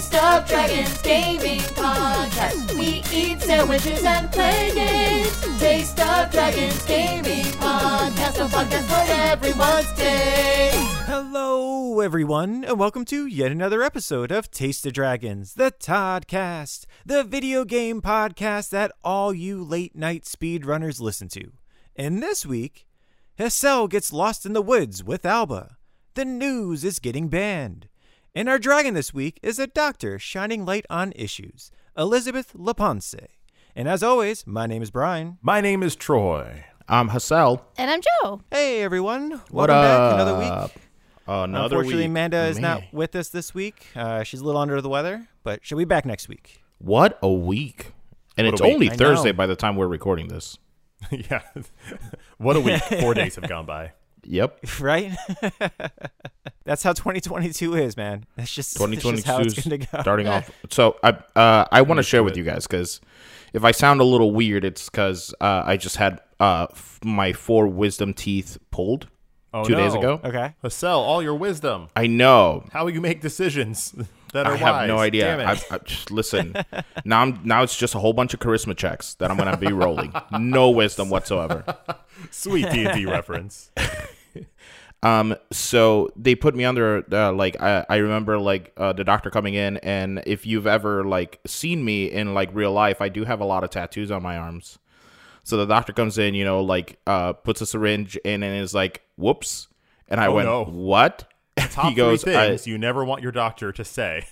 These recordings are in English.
Stop Dragons Gaming Podcast. We eat sandwiches and play games. Taste of Dragons Gaming Podcast, a podcast for everyone's taste. Hello, everyone, and welcome to yet another episode of Taste of Dragons, the Toddcast, the video game podcast that all you late-night speedrunners listen to. And this week, Hesel gets lost in the woods with Alba. The news is getting banned. And our dragon this week is a doctor shining light on issues, Elizabeth LaPensée. And as always, my name is Brian. My name is Troy. I'm Hesel. And I'm Joe. Hey, everyone. Welcome back. Another week. Unfortunately, Amanda is not with us this week. She's a little under the weather, but she'll be back next week. What a week. And it's only Thursday by the time we're recording this. Yeah. What a week. 4 days have gone by. Yep. Right? That's how 2022 is, man. That's just how it's going to go. Starting off. So I want to share with you guys, because if I sound a little weird, it's because I just had my 4 wisdom teeth pulled 2 days ago. Okay. Hesel, all your wisdom. I know. How you make decisions that are wise. I have no idea. Damn it. Listen, now it's just a whole bunch of charisma checks that I'm going to be rolling. No wisdom whatsoever. Sweet D&D reference. So they put me under, I remember, the doctor coming in, and if you've ever, seen me in, real life, I do have a lot of tattoos on my arms. So the doctor comes in, puts a syringe in and is like, whoops. And I went, no. What? Top he goes, 3 things you never want your doctor to say.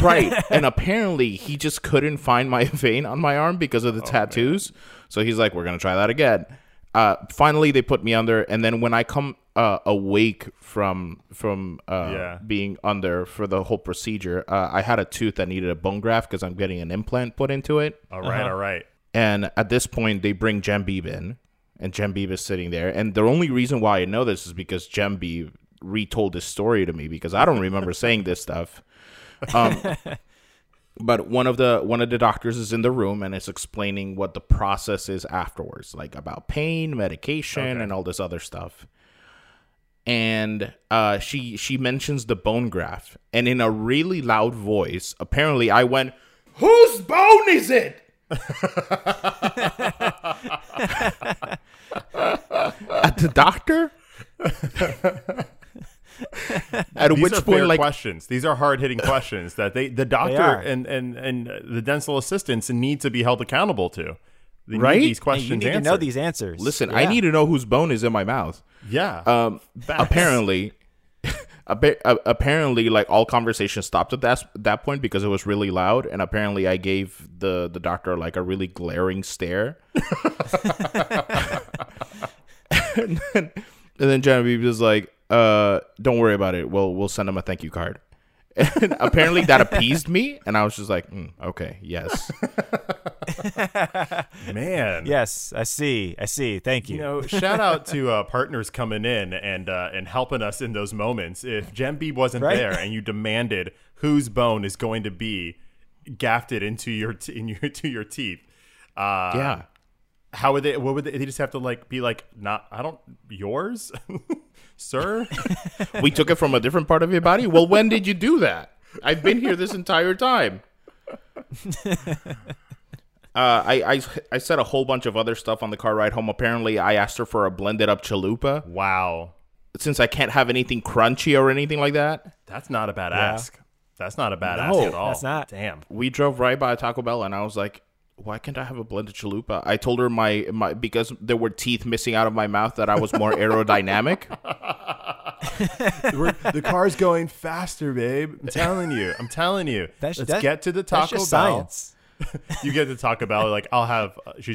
Right. And apparently he just couldn't find my vein on my arm because of the tattoos. Man. So he's like, we're going to try that again. Finally, they put me under, and then when I come awake from being under for the whole procedure, I had a tooth that needed a bone graft because I'm getting an implant put into it. All right, all right. And at this point, they bring Jembeeb in, and Jembeeb is sitting there. And the only reason why I know this is because Jembeeb retold this story to me because I don't remember saying this stuff. But one of the doctors is in the room and is explaining what the process is afterwards, about pain, medication, and all this other stuff. And she mentions the bone graft, and in a really loud voice, apparently I went, "Whose bone is it?" At the doctor? At these which are point, questions. These are hard-hitting questions that the doctor and the dental assistants need to be held accountable to. They need these questions answered. You need to know these answers. Listen, I need to know whose bone is in my mouth. Yeah. Apparently, all conversation stopped at that point because it was really loud, and apparently I gave the doctor a really glaring stare. And then Genevieve was like, don't worry about it. We'll send him a thank you card. And apparently that appeased me, and I was just like, okay, yes. Man. Yes, I see. Thank you. Shout out to partners coming in and helping us in those moments. If Jembeeb wasn't there and you demanded whose bone is going to be grafted into your teeth. Yeah. How would they? What would they just have to be like? Not, I don't. Yours, sir. We took it from a different part of your body. Well, when did you do that? I've been here this entire time. I said a whole bunch of other stuff on the car ride home. Apparently, I asked her for a blended up chalupa. Wow. Since I can't have anything crunchy or anything like that. That's not a bad ask. That's not a bad ask at all. That's not. Damn. We drove right by Taco Bell, and I was like, why can't I have a blended chalupa? I told her my because there were teeth missing out of my mouth that I was more aerodynamic. The car's going faster, babe. I'm telling you. Let's get to the Taco Bell. Science. You get to Taco Bell, she's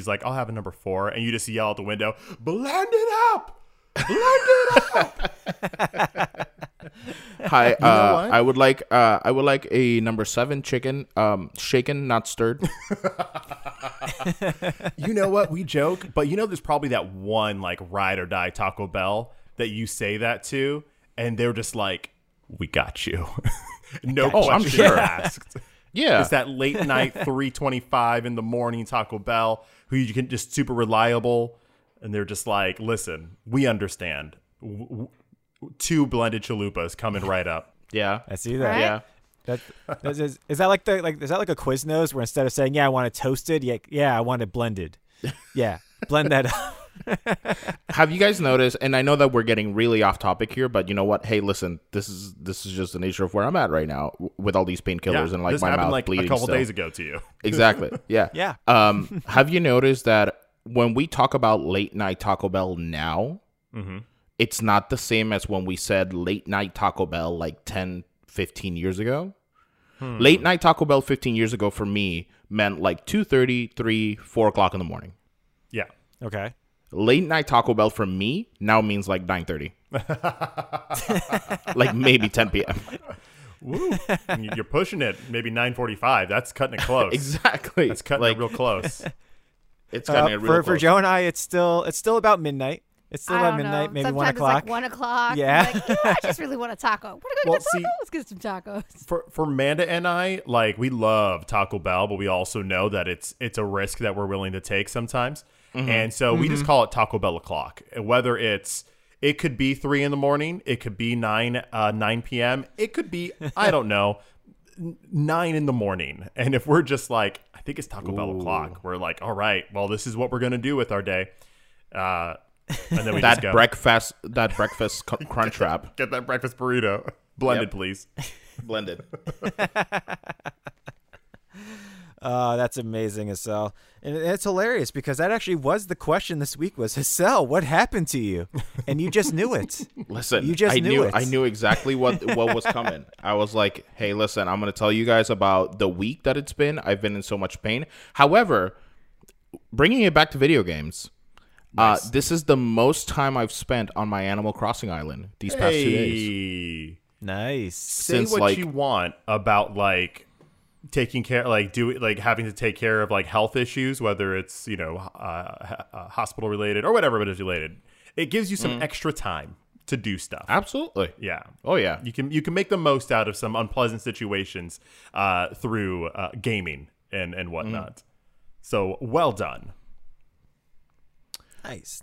like, I'll have a number 4, and you just yell out the window, blend it up! Blend it up! Hi, I would like a number 7 chicken, shaken, not stirred. You know what? We joke, but there's probably that one ride or die Taco Bell that you say that to, and they're just like, "We got you." No questions asked. Yeah, it's that late night 3:25 in the morning Taco Bell who you can just super reliable, and they're just like, "Listen, we understand." 2 blended chalupas coming right up. Yeah. I see that. Right? Yeah. Is that like the is that like a Quiznos where instead of saying I want it toasted, I want it blended, blend that up. Have you guys noticed, and I know that we're getting really off topic here, but you know what, hey, listen, this is just the nature of where I'm at right now with all these painkillers and like my mouth bleeding. This happened like a couple days ago to you. Exactly. Yeah. Have you noticed that when we talk about late night Taco Bell now, it's not the same as when we said late night Taco Bell like 10, 15 years ago? Late night Taco Bell 15 years ago for me meant like 2:30, 3, 4 o'clock in the morning. Yeah. Okay. Late night Taco Bell for me now means like 9:30. Like maybe 10 p.m. Woo. You're pushing it. Maybe 9:45. That's cutting it close. Exactly. That's cutting it real close. It's cutting it real close. For Joe and I, it's still about midnight. It's still about midnight, maybe sometimes 1 o'clock. It's like 1 o'clock. Yeah. Like, you know, I just really want a taco. We're going to get tacos. Let's get some tacos. For Amanda and I, like, we love Taco Bell, but we also know that it's a risk that we're willing to take sometimes. And so we just call it Taco Bell o'clock. Whether it could be 3 in the morning, it could be 9 p.m., it could be, I don't know, 9 in the morning. And if we're just like, I think it's Taco Bell o'clock, we're like, all right, well, this is what we're going to do with our day. And then we just go. That breakfast crunch wrap. Get that breakfast burrito. Blended, please. Blended. That's amazing, Hassel. And it's hilarious because that actually was the question this week was, Hassel, what happened to you? And you just knew it. Listen, I knew it. I knew exactly what was coming. I was like, hey, listen, I'm going to tell you guys about the week that it's been. I've been in so much pain. However, bringing it back to video games, nice. This is the most time I've spent on my Animal Crossing island these past 2 days. Nice. Say what you want about, like, taking care, like having to take care of like health issues, whether it's hospital related or whatever it is related. It gives you some extra time to do stuff. Absolutely, yeah, oh yeah. You can make the most out of some unpleasant situations through gaming and whatnot. So well done. Nice.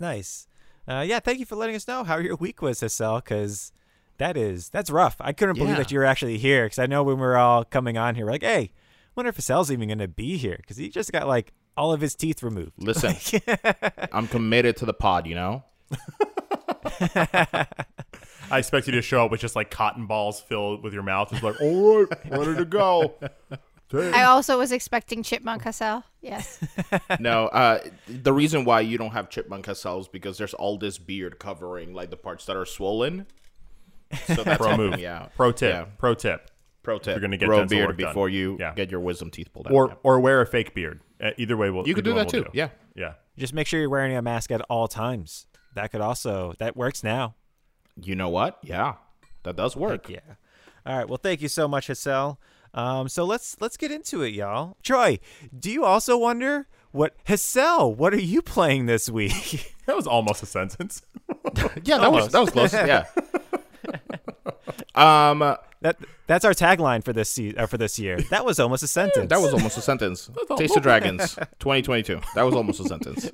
Thank you for letting us know how your week was, Hassel, because. That's rough. I couldn't believe that you were actually here because I know when we were all coming on here, we're like, hey, I wonder if Hassel's even going to be here because he just got like all of his teeth removed. Listen, I'm committed to the pod, you know? I expect you to show up with just like cotton balls filled with your mouth. It's like, all right, ready to go. Dang. I also was expecting Chipmunk Hassel. Yes. No, the reason why you don't have Chipmunk Hassel is because there's all this beard covering like the parts that are swollen. So that's pro move. Pro tip. You're gonna get grow a beard before you get your wisdom teeth pulled out, or wear a fake beard. Either way, you could do that too. Yeah. Just make sure you're wearing a mask at all times. That works now. You know what? Yeah, that does work. Heck yeah. All right. Well, thank you so much, Hassel. So let's get into it, y'all. Troy, do you also wonder what are you playing this week? That was almost a sentence. That was close. Yeah. That's our tagline for this year. That was almost a sentence. Taste of Dragons 2022. That was almost a sentence.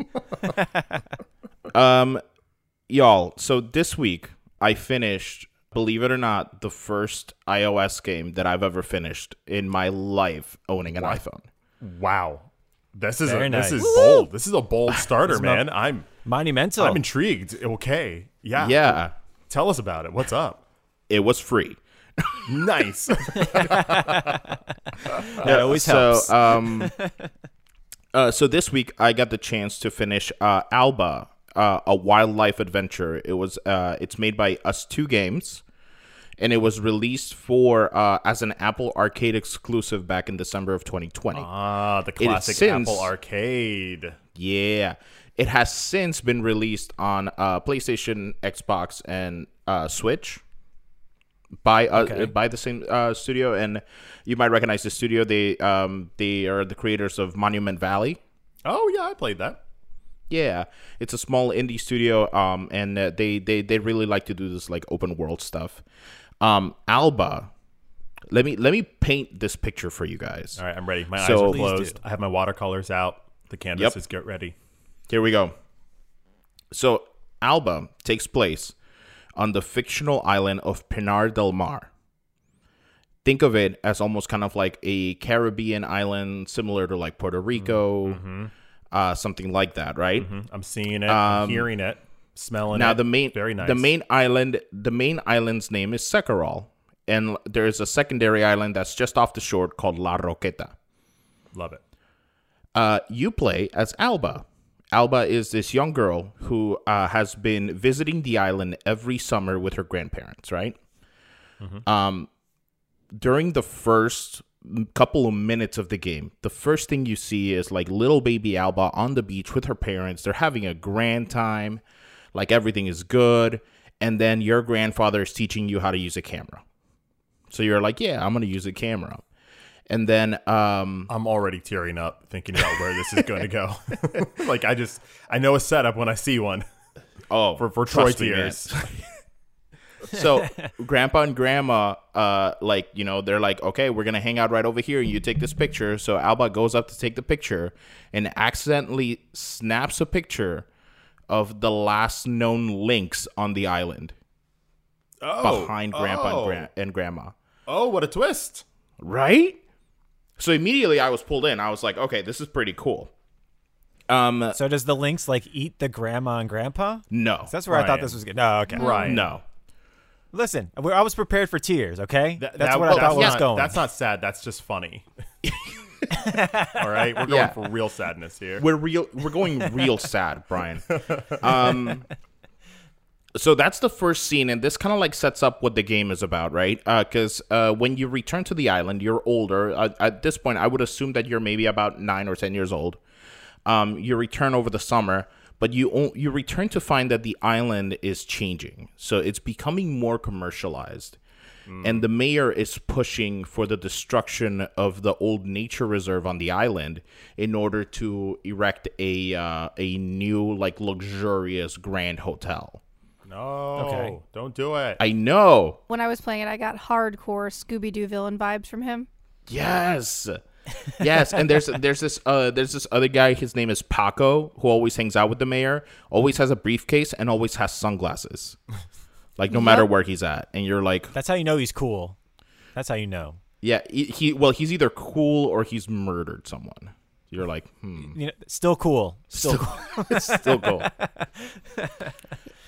Y'all, so this week I finished, believe it or not, the first iOS game that I've ever finished in my life owning an iPhone. Wow. This is bold. This is a bold starter, man. I'm monumental. I'm intrigued. Okay. Yeah. Tell us about it. What's up? It was free. Nice. That always helps. So this week I got the chance to finish Alba, a wildlife adventure. It was it's made by Us Two Games, and it was released for as an Apple Arcade exclusive back in December of 2020. Ah, the classic Apple Arcade. Yeah. It has since been released on PlayStation, Xbox, and Switch. By the same studio, and you might recognize the studio. They are the creators of Monument Valley. Oh yeah, I played that. Yeah, it's a small indie studio, and they really like to do this like open world stuff. Alba, let me paint this picture for you guys. All right, I'm ready. My eyes are closed. I have my watercolors out. The canvas is get ready. Here we go. So Alba takes place on the fictional island of Pinar del Mar. think of it as almost kind of like a Caribbean island similar to like Puerto Rico, something like that, right? I'm seeing it, I'm hearing it, smelling it. Now, the main island's name is Sekiról, and there is a secondary island that's just off the shore called La Roqueta. Love it. You play as Alba. Alba is this young girl who has been visiting the island every summer with her grandparents, right? During the first couple of minutes of the game, the first thing you see is like little baby Alba on the beach with her parents. They're having a grand time. Like everything is good. And then your grandfather is teaching you how to use a camera. So you're like, yeah, I'm going to use a camera. And then I'm already tearing up thinking about where this is going to go. Like I know a setup when I see one. Oh, for Troy's ears. So grandpa and grandma, like, you know, they're like, okay, we're going to hang out right over here. And you take this picture. So Alba goes up to take the picture and accidentally snaps a picture of the last known lynx on the island. Oh, behind grandpa and grandma. Oh, what a twist. Right? So immediately I was pulled in. I was like, okay, this is pretty cool. So does the lynx like eat the grandma and grandpa? No. That's where Ryan. I thought this was good. No, okay. Right. No. Listen, I was prepared for tears, okay? That's what I thought was going. That's not sad. That's just funny. All right? We're going for real sadness here. We're going real sad, Brian. So that's the first scene, and this kind of like sets up what the game is about, right? Because when you return to the island, you're older. At this point, I would assume that you're maybe about 9 or 10 years old. You return over the summer. But you return to find that the island is changing. So it's becoming more commercialized. And the mayor is pushing for the destruction of the old nature reserve on the island in order to erect a new, like, luxurious grand hotel. No. Okay. Don't do it. I know. When I was playing it, I got hardcore Scooby-Doo villain vibes from him. Yes. Yes, and there's this other guy. His name is Paco, who always hangs out with the mayor, always has a briefcase, and always has sunglasses, like no matter where he's at. And you're like, that's how you know he's cool. That's how you know. Yeah, he's either cool or he's murdered someone. You're like, you know, still cool, still cool. Still cool.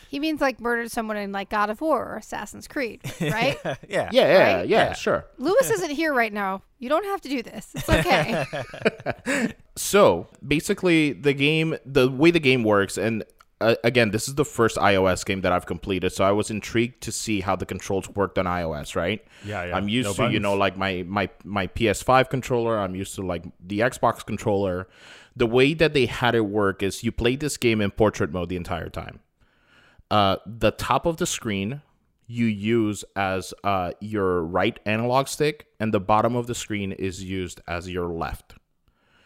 He means like murdered someone in like God of War or Assassin's Creed, right? Yeah, sure. Lewis isn't here right now. You don't have to do this. It's okay. So basically the way the game works, and again, this is the first iOS game that I've completed, so I was intrigued to see how the controls worked on iOS, right? Yeah. I'm used to, buttons. You know, like my PS5 controller. I'm used to like the Xbox controller. The way that they had it work is you play this game in portrait mode the entire time. The top of the screen you use as your right analog stick, and the bottom of the screen is used as your left.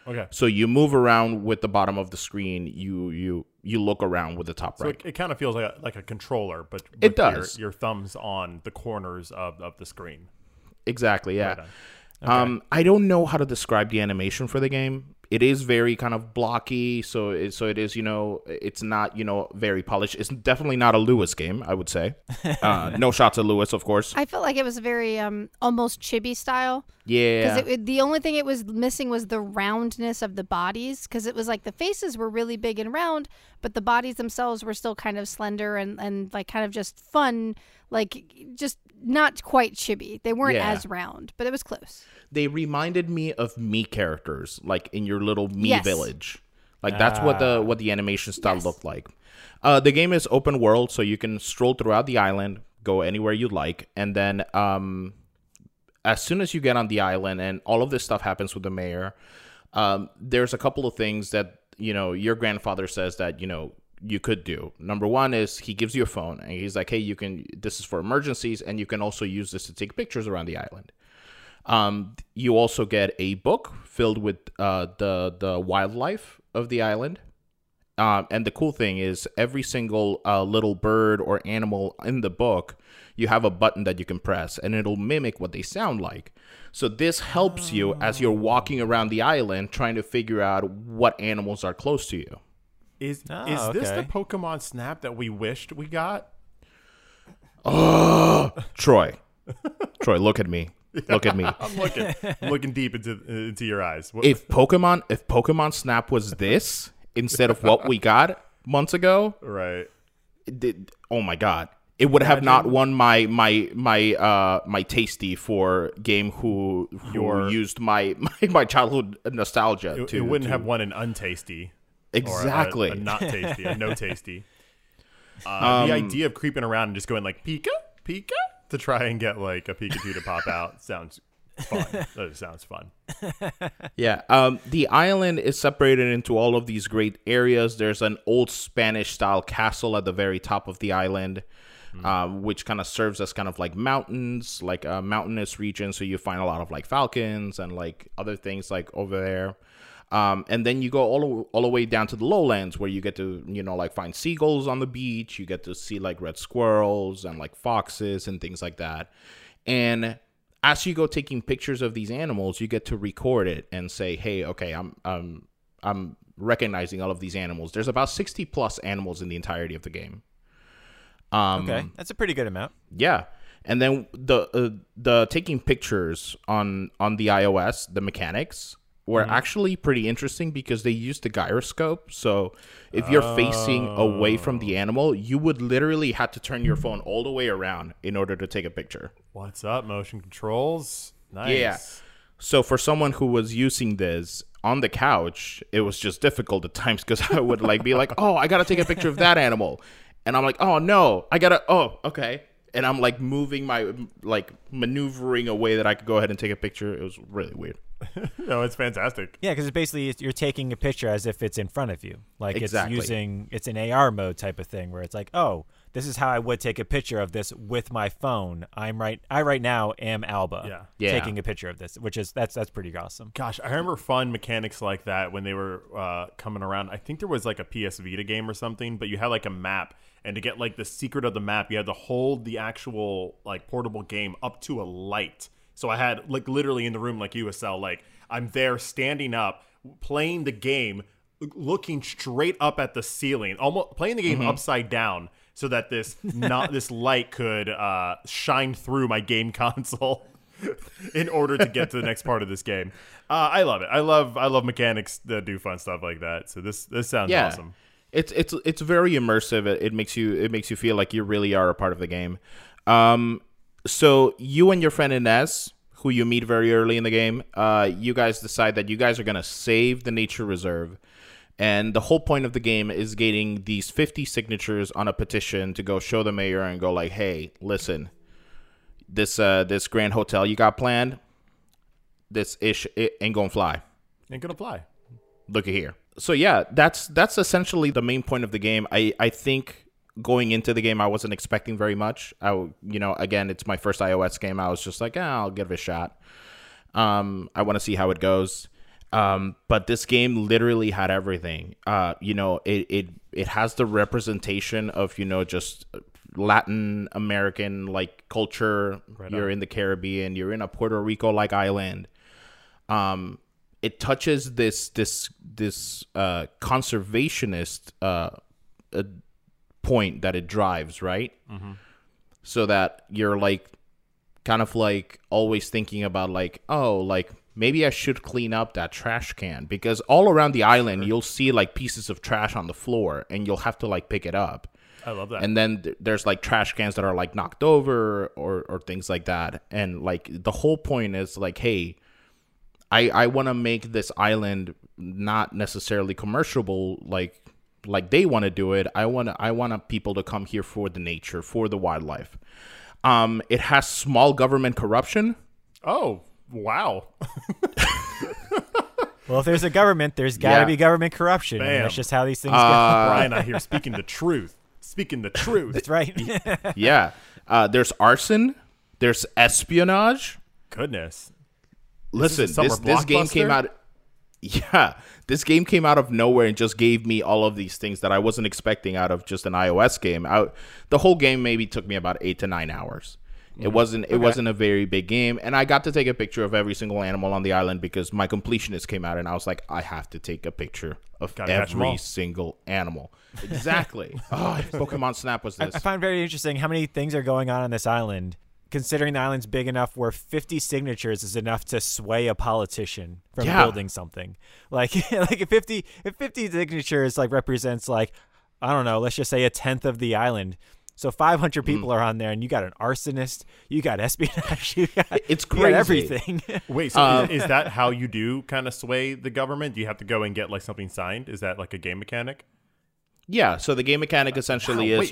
Okay. So you move around with the bottom of the screen. You look around with the top right. So it kind of feels like a controller, but with it does. Your thumbs on the corners of the screen. Exactly. Yeah. Right on. Okay. I don't know how to describe the animation for the game. It is very kind of blocky, so it is, you know, it's not, you know, very polished. It's definitely not a Lewis game, I would say. No shots at Lewis, of course. I felt like it was very almost chibi style. Yeah. Because the only thing it was missing was the roundness of the bodies, because it was like the faces were really big and round, but the bodies themselves were still kind of slender and like kind of just fun, like just not quite chibi. They weren't as round, but it was close. They reminded me of Mii characters, like in your little Mii village. Like that's what the animation style looked like. The game is open world, so you can stroll throughout the island, go anywhere you like, and then as soon as you get on the island and all of this stuff happens with the mayor, there's a couple of things that, you know, your grandfather says that, you know, you could do. Number one is he gives you a phone and he's like, hey, this is for emergencies, and you can also use this to take pictures around the island. You also get a book filled with the wildlife of the island. And the cool thing is every single little bird or animal in the book, you have a button that you can press and it'll mimic what they sound like. So this helps you as you're walking around the island trying to figure out what animals are close to you. Is this the Pokemon Snap that we wished we got? Oh, Troy. Troy, look at me. Look at me. I'm looking deep into your eyes. What? If Pokemon Snap was this instead of what we got months ago, right? Oh my God, it would have not won my tasty for game who used my childhood nostalgia. It wouldn't have won an untasty. Exactly. Or a not tasty, a no tasty. The idea of creeping around and just going like Pika, Pika to try and get like a Pikachu to pop out sounds fun. That sounds fun. Yeah. The island is separated into all of these great areas. There's an old Spanish style castle at the very top of the island, which kind of serves as kind of like mountains, like a mountainous region. So you find a lot of like falcons and like other things like over there. And then you go all the way down to the lowlands where you get to, you know, like find seagulls on the beach. You get to see like red squirrels and like foxes and things like that. And as you go taking pictures of these animals, you get to record it and say, hey, okay, I'm recognizing all of these animals. There's about 60 plus animals in the entirety of the game. Okay, that's a pretty good amount. Yeah. And then the taking pictures on the iOS, the mechanics were actually pretty interesting because they used the gyroscope. So if you're facing away from the animal, you would literally have to turn your phone all the way around in order to take a picture. What's up, motion controls? Nice. Yeah. So for someone who was using this on the couch, it was just difficult at times because I would like be like, oh, I got to take a picture of that animal. And I'm like, oh, no, I got to. Oh, OK. And I'm like moving my like maneuvering a way that I could go ahead and take a picture. It was really weird. No, it's fantastic. Yeah, because it's basically you're taking a picture as if it's in front of you. Like exactly. It's an AR mode type of thing where it's like, oh, this is how I would take a picture of this with my phone. I right now am Alba. Yeah. Taking a picture of this, which is that's pretty awesome. Gosh, I remember fun mechanics like that when they were coming around. I think there was like a PS Vita game or something, but you had like a map. And to get like the secret of the map, you had to hold the actual like portable game up to a light. So I had like literally in the room like USL, like I'm there standing up, playing the game, looking straight up at the ceiling, almost playing the game upside down so that this light could shine through my game console in order to get to the next part of this game. I love it. I love mechanics that do fun stuff like that. So this sounds awesome. It's very immersive. It makes you feel like you really are a part of the game. So you and your friend Ines, who you meet very early in the game, you guys decide that you guys are gonna save the nature reserve, and the whole point of the game is getting these 50 signatures on a petition to go show the mayor and go like, hey, listen, this grand hotel you got planned, it ain't gonna fly. Ain't gonna fly. Look at here. So yeah, that's essentially the main point of the game. I think going into the game, I wasn't expecting very much. Again, it's my first iOS game. I was just like, I'll give it a shot. I want to see how it goes. But this game literally had everything. It has the representation of just Latin American like culture. Right, you're in the Caribbean. You're in a Puerto Rico like island. It touches this conservationist point that it drives, right? Mm-hmm. So that you're like, kind of like always thinking about like, oh, like maybe I should clean up that trash can, because all around the island you'll see like pieces of trash on the floor and you'll have to like pick it up. I love that. And then there's like trash cans that are like knocked over or things like that, and like the whole point is like, hey. I want to make this island not necessarily commercial like they want to do it. I want people to come here for the nature, for the wildlife. It has small government corruption. Oh, wow. Well, if there's a government, there's got to be government corruption. That's just how these things go. Brian out here speaking the truth. Speaking the truth. That's right. Yeah. There's arson. There's espionage. Goodness. Listen, this game came out. Yeah, this game came out of nowhere and just gave me all of these things that I wasn't expecting out of just an iOS game. The whole game maybe took me about 8 to 9 hours. Mm-hmm. It wasn't a very big game, and I got to take a picture of every single animal on the island because my completionist came out, and I was like, I have to take a picture of every single animal. Exactly. If Pokemon Snap was this. I find very interesting how many things are going on this island considering the island's big enough where 50 signatures is enough to sway a politician from building something. Like if 50 signatures like represents like, I don't know, let's just say 1/10 of the island. So 500 people are on there, and you got an arsonist, you got espionage, it's crazy. You got everything. Wait, so is that how you do kind of sway the government? Do you have to go and get like something signed? Is that like a game mechanic? Yeah. So the game mechanic essentially is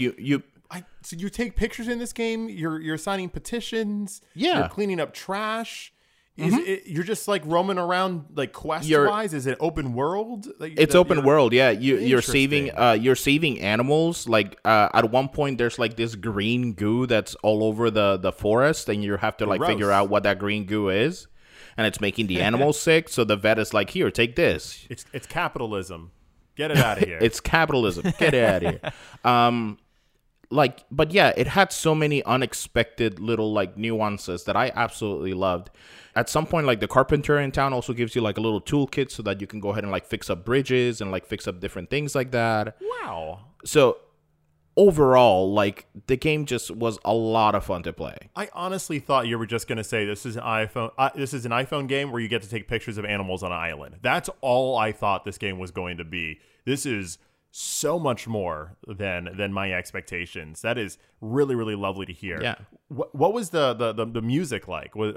so you take pictures in this game. You're signing petitions. Yeah. You're cleaning up trash. Is it, you're just like roaming around like quest-wise? Is it open world? Like, it's open world, yeah. You're saving animals. Like at one point, there's like this green goo that's all over the forest, and you have to like figure out what that green goo is, and it's making the animals sick. So the vet is like, "Here, take this." It's capitalism. Get it out of here. It's capitalism. Get it out of here. Like, but yeah, it had so many unexpected little like nuances that I absolutely loved. At some point, like the carpenter in town also gives you like a little toolkit so that you can go ahead and like fix up bridges and like fix up different things like that. Wow. So overall, like the game just was a lot of fun to play. I honestly thought you were just going to say this is an iPhone game where you get to take pictures of animals on an island. That's all I thought this game was going to be. This is so much more than my expectations. That is really, really lovely to hear. Yeah. What was the music like? Was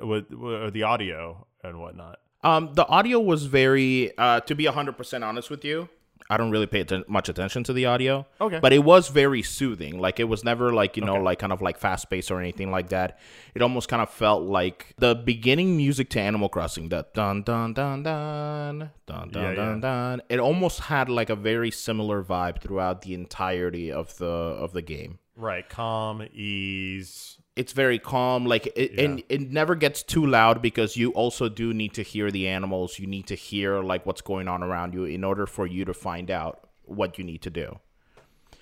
the audio and whatnot? The audio was very, to be 100% honest with you, I don't really pay much attention to the audio. Okay. But it was very soothing. Like it was never like, you know, like kind of like fast paced or anything like that. It almost kind of felt like the beginning music to Animal Crossing, that dun dun dun dun dun dun dun dun. It almost had like a very similar vibe throughout the entirety of the game. Right. Calm, ease. It's very calm, like and it never gets too loud because you also do need to hear the animals. You need to hear like what's going on around you in order for you to find out what you need to do.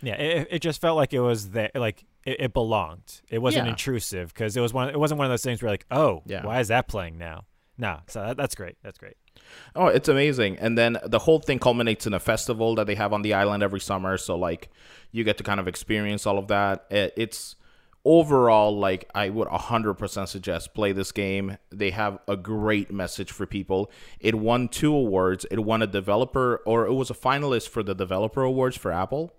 Yeah, it just felt like it was there, like it belonged. It wasn't intrusive because it wasn't one of those things where like, oh, why is that playing now? No, so that's great. That's great. Oh, it's amazing. And then the whole thing culminates in a festival that they have on the island every summer. So like you get to kind of experience all of that. It's overall, like I would 100% suggest play this game. They have a great message for people. It won 2 awards. It won a developer, or it was a finalist for the developer awards for Apple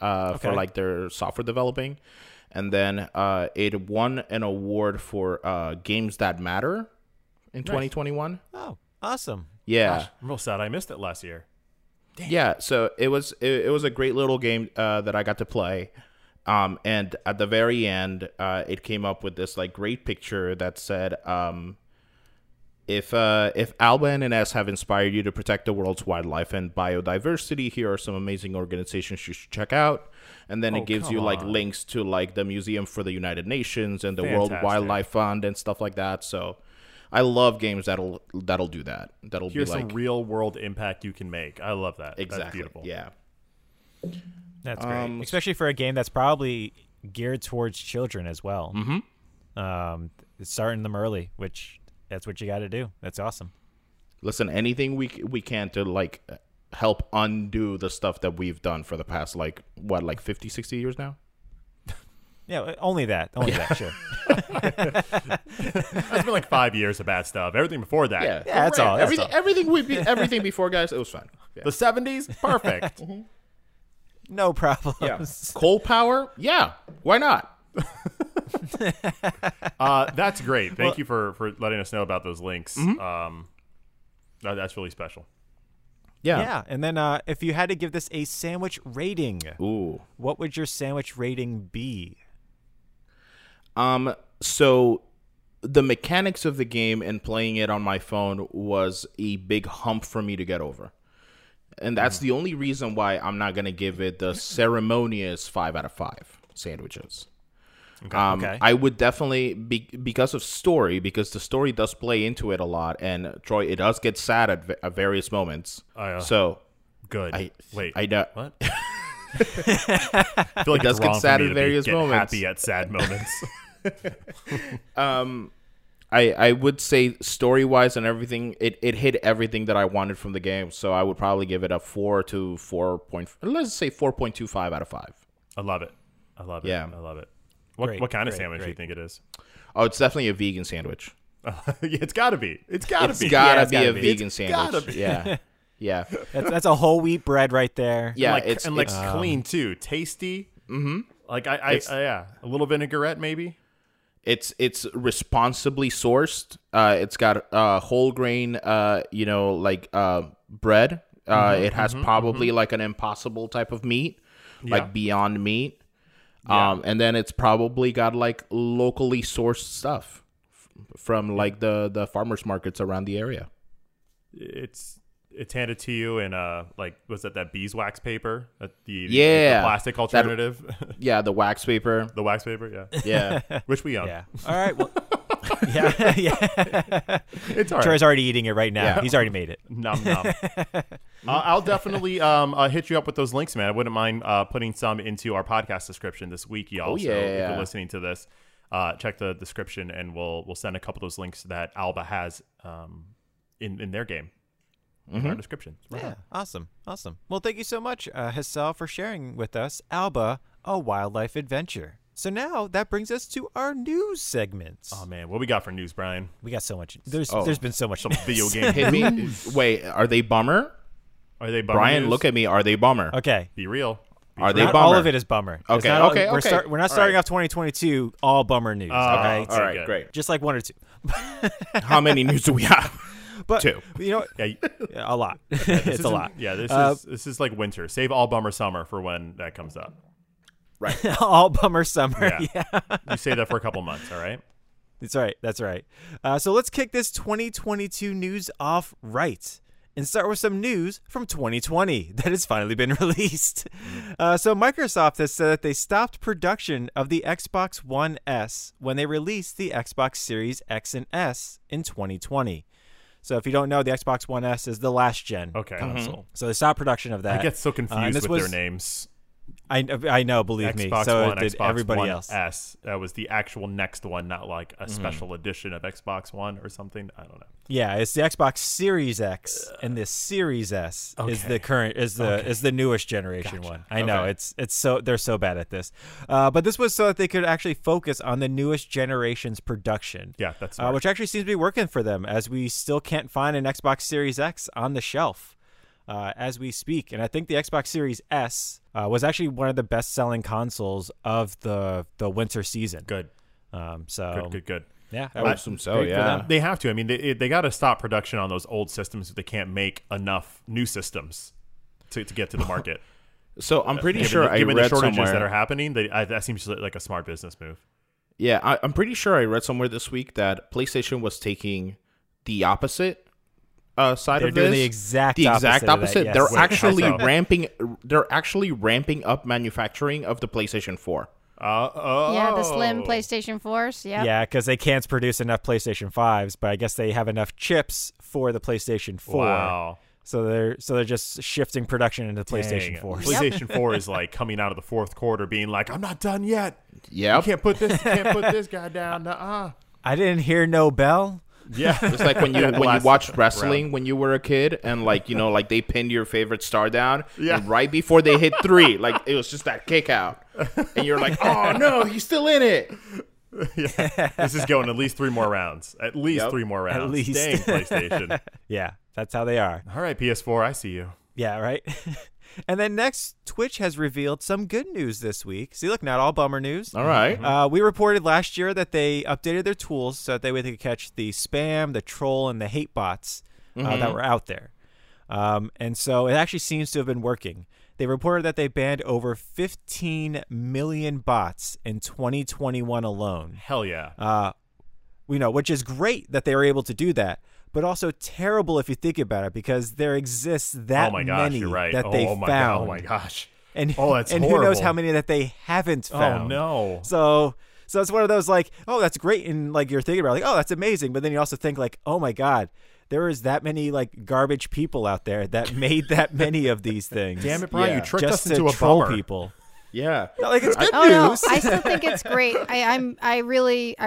for like their software developing. And then it won an award for Games That Matter in 2021. Oh, awesome. Yeah. Gosh, I'm real sad I missed it last year. Damn. Yeah, so it was a great little game that I got to play. And at the very end, it came up with this like great picture that said, if Alba and Ines have inspired you to protect the world's wildlife and biodiversity, here are some amazing organizations you should check out. And then it gives you like links to like the Museum for the United Nations and the World Wildlife Fund and stuff like that. So I love games that'll do that. That'll Here's be like some real world impact you can make. I love that. Exactly. That's beautiful. Yeah. That's great, especially for a game that's probably geared towards children as well. Mm-hmm. Starting them early, which that's what you got to do. That's awesome. Listen, anything we can to like help undo the stuff that we've done for the past like 50, 60 years now. Yeah, only that. Sure. It's been like 5 years of bad stuff. Everything before that, yeah that's all. Everything before, guys, it was fine. Yeah. The 70s, perfect. Mm-hmm. No problems. Yeah. Coal power? Yeah. Why not? That's great. Thank you for letting us know about those links. Mm-hmm. That's really special. Yeah. Yeah. And then if you had to give this a sandwich rating, what would your sandwich rating be? So the mechanics of the game and playing it on my phone was a big hump for me to get over. And that's the only reason why I'm not going to give it the ceremonious 5 out of 5 sandwiches. Okay. I would definitely, because of story, because the story does play into it a lot. And Troy, it does get sad at various moments. Good. I know. What? I feel like it does get sad at various moments. Happy at sad moments. I would say story-wise and everything, it hit everything that I wanted from the game. So I would probably give it a 4.25 out of 5. I love it. I love it. Yeah. I love it. What kind of sandwich do you think it is? Oh, it's definitely a vegan sandwich. It's got to be. It's got to be a vegan sandwich. Yeah. Yeah. That's a whole wheat bread right there. Yeah. And like, it's clean too. Tasty. Mm-hmm. Like a little vinaigrette maybe. It's responsibly sourced. It's got whole grain, bread. It has probably like an impossible type of meat, like Beyond Meat. And then it's probably got like locally sourced stuff from like the farmers markets around the area. It's handed to you in that beeswax paper, the plastic alternative. The wax paper. The wax paper, yeah. Yeah, which we own. Yeah. All right. Well, yeah, yeah. It's all right. Troy's already eating it right now. Yeah. He's already made it. Nom nom. I'll definitely hit you up with those links, man. I wouldn't mind putting some into our podcast description this week, y'all. Oh, yeah, so if you're listening to this, check the description, and we'll send a couple of those links that Alba has in their game. Mm-hmm. In our description. Right. Yeah, awesome. Well, thank you so much, Hassel, for sharing with us Alba, a wildlife adventure. So now that brings us to our news segments. Oh man, what we got for news, Brian? We got so much. There's been so much. Some video game hit me. Wait, are they bummer? Are they bummer? Brian, news? Look at me. Are they bummer? Okay, be real. Are they bummer? All of it is bummer. Okay, okay. We're not starting off 2022 all bummer news. All right, all right, great. Just like one or two. How many news do we have? But two. You know, a lot. It's a lot. Yeah, this is like winter. Save all bummer summer for when that comes up. Right. All bummer summer. Yeah. You say that for a couple months, all right? That's right. So let's kick this 2022 news off right and start with some news from 2020 that has finally been released. So Microsoft has said that they stopped production of the Xbox One S when they released the Xbox Series X and S in 2020. So if you don't know, the Xbox One S is the last gen console. Mm-hmm. So they stopped production of that. I get so confused with their names. I know, believe me. So One, did Xbox everybody One else. S. That was the actual next one, not like a special edition of Xbox One or something. I don't know. Yeah, it's the Xbox Series X, and the Series S is the current is the newest generation one. I know it's so they're so bad at this, but this was so that they could actually focus on the newest generation's production. Yeah, that's smart. Which actually seems to be working for them, as we still can't find an Xbox Series X on the shelf. As we speak. And I think the Xbox Series S was actually one of the best-selling consoles of the winter season. Good. Good. Yeah. I assume so, yeah. They have to. I mean, they got to stop production on those old systems if they can't make enough new systems to get to the market. So I'm pretty sure given the shortages that are happening, that seems like a smart business move. Yeah, I'm pretty sure I read somewhere this week that PlayStation was taking the opposite side of this. They're doing the exact opposite. Yes. They're actually ramping up manufacturing of the PlayStation 4. Yeah, the slim PlayStation 4s. Yeah. Yeah, because they can't produce enough PlayStation 5s, but I guess they have enough chips for the PlayStation 4. Wow. So they're just shifting production into PlayStation 4s. PlayStation 4 is like coming out of the fourth quarter, being like, "I'm not done yet. Yeah, you can't put this guy down. Nuh-uh. I didn't hear no bell." Yeah, it's like when you watched wrestling when you were a kid, and like they pinned your favorite star down, and right before they hit 3, like it was just that kick out, and you're like, oh no, he's still in it. Yeah, this is going at least three more rounds. At least. Dang, PlayStation. Yeah, that's how they are. All right, PS4, I see you. Yeah, right. And then next, Twitch has revealed some good news this week. See, look, not all bummer news. All right. We reported last year that they updated their tools so that they could catch the spam, the troll, and the hate bots that were out there. And so it actually seems to have been working. They reported that they banned over 15 million bots in 2021 alone. Hell yeah. Which is great that they were able to do that. But also terrible if you think about it, because there exists that many that they found. Oh, my gosh. And who knows how many that they haven't found. Oh, no. So it's one of those like, oh, that's great. And like you're thinking about it, like, oh, that's amazing. But then you also think like, oh, my God, there is that many like garbage people out there that made that many of these things. Damn it, Brian. Yeah. You tricked us into a troll people. Yeah. Like it's good news. No, I still think it's great. I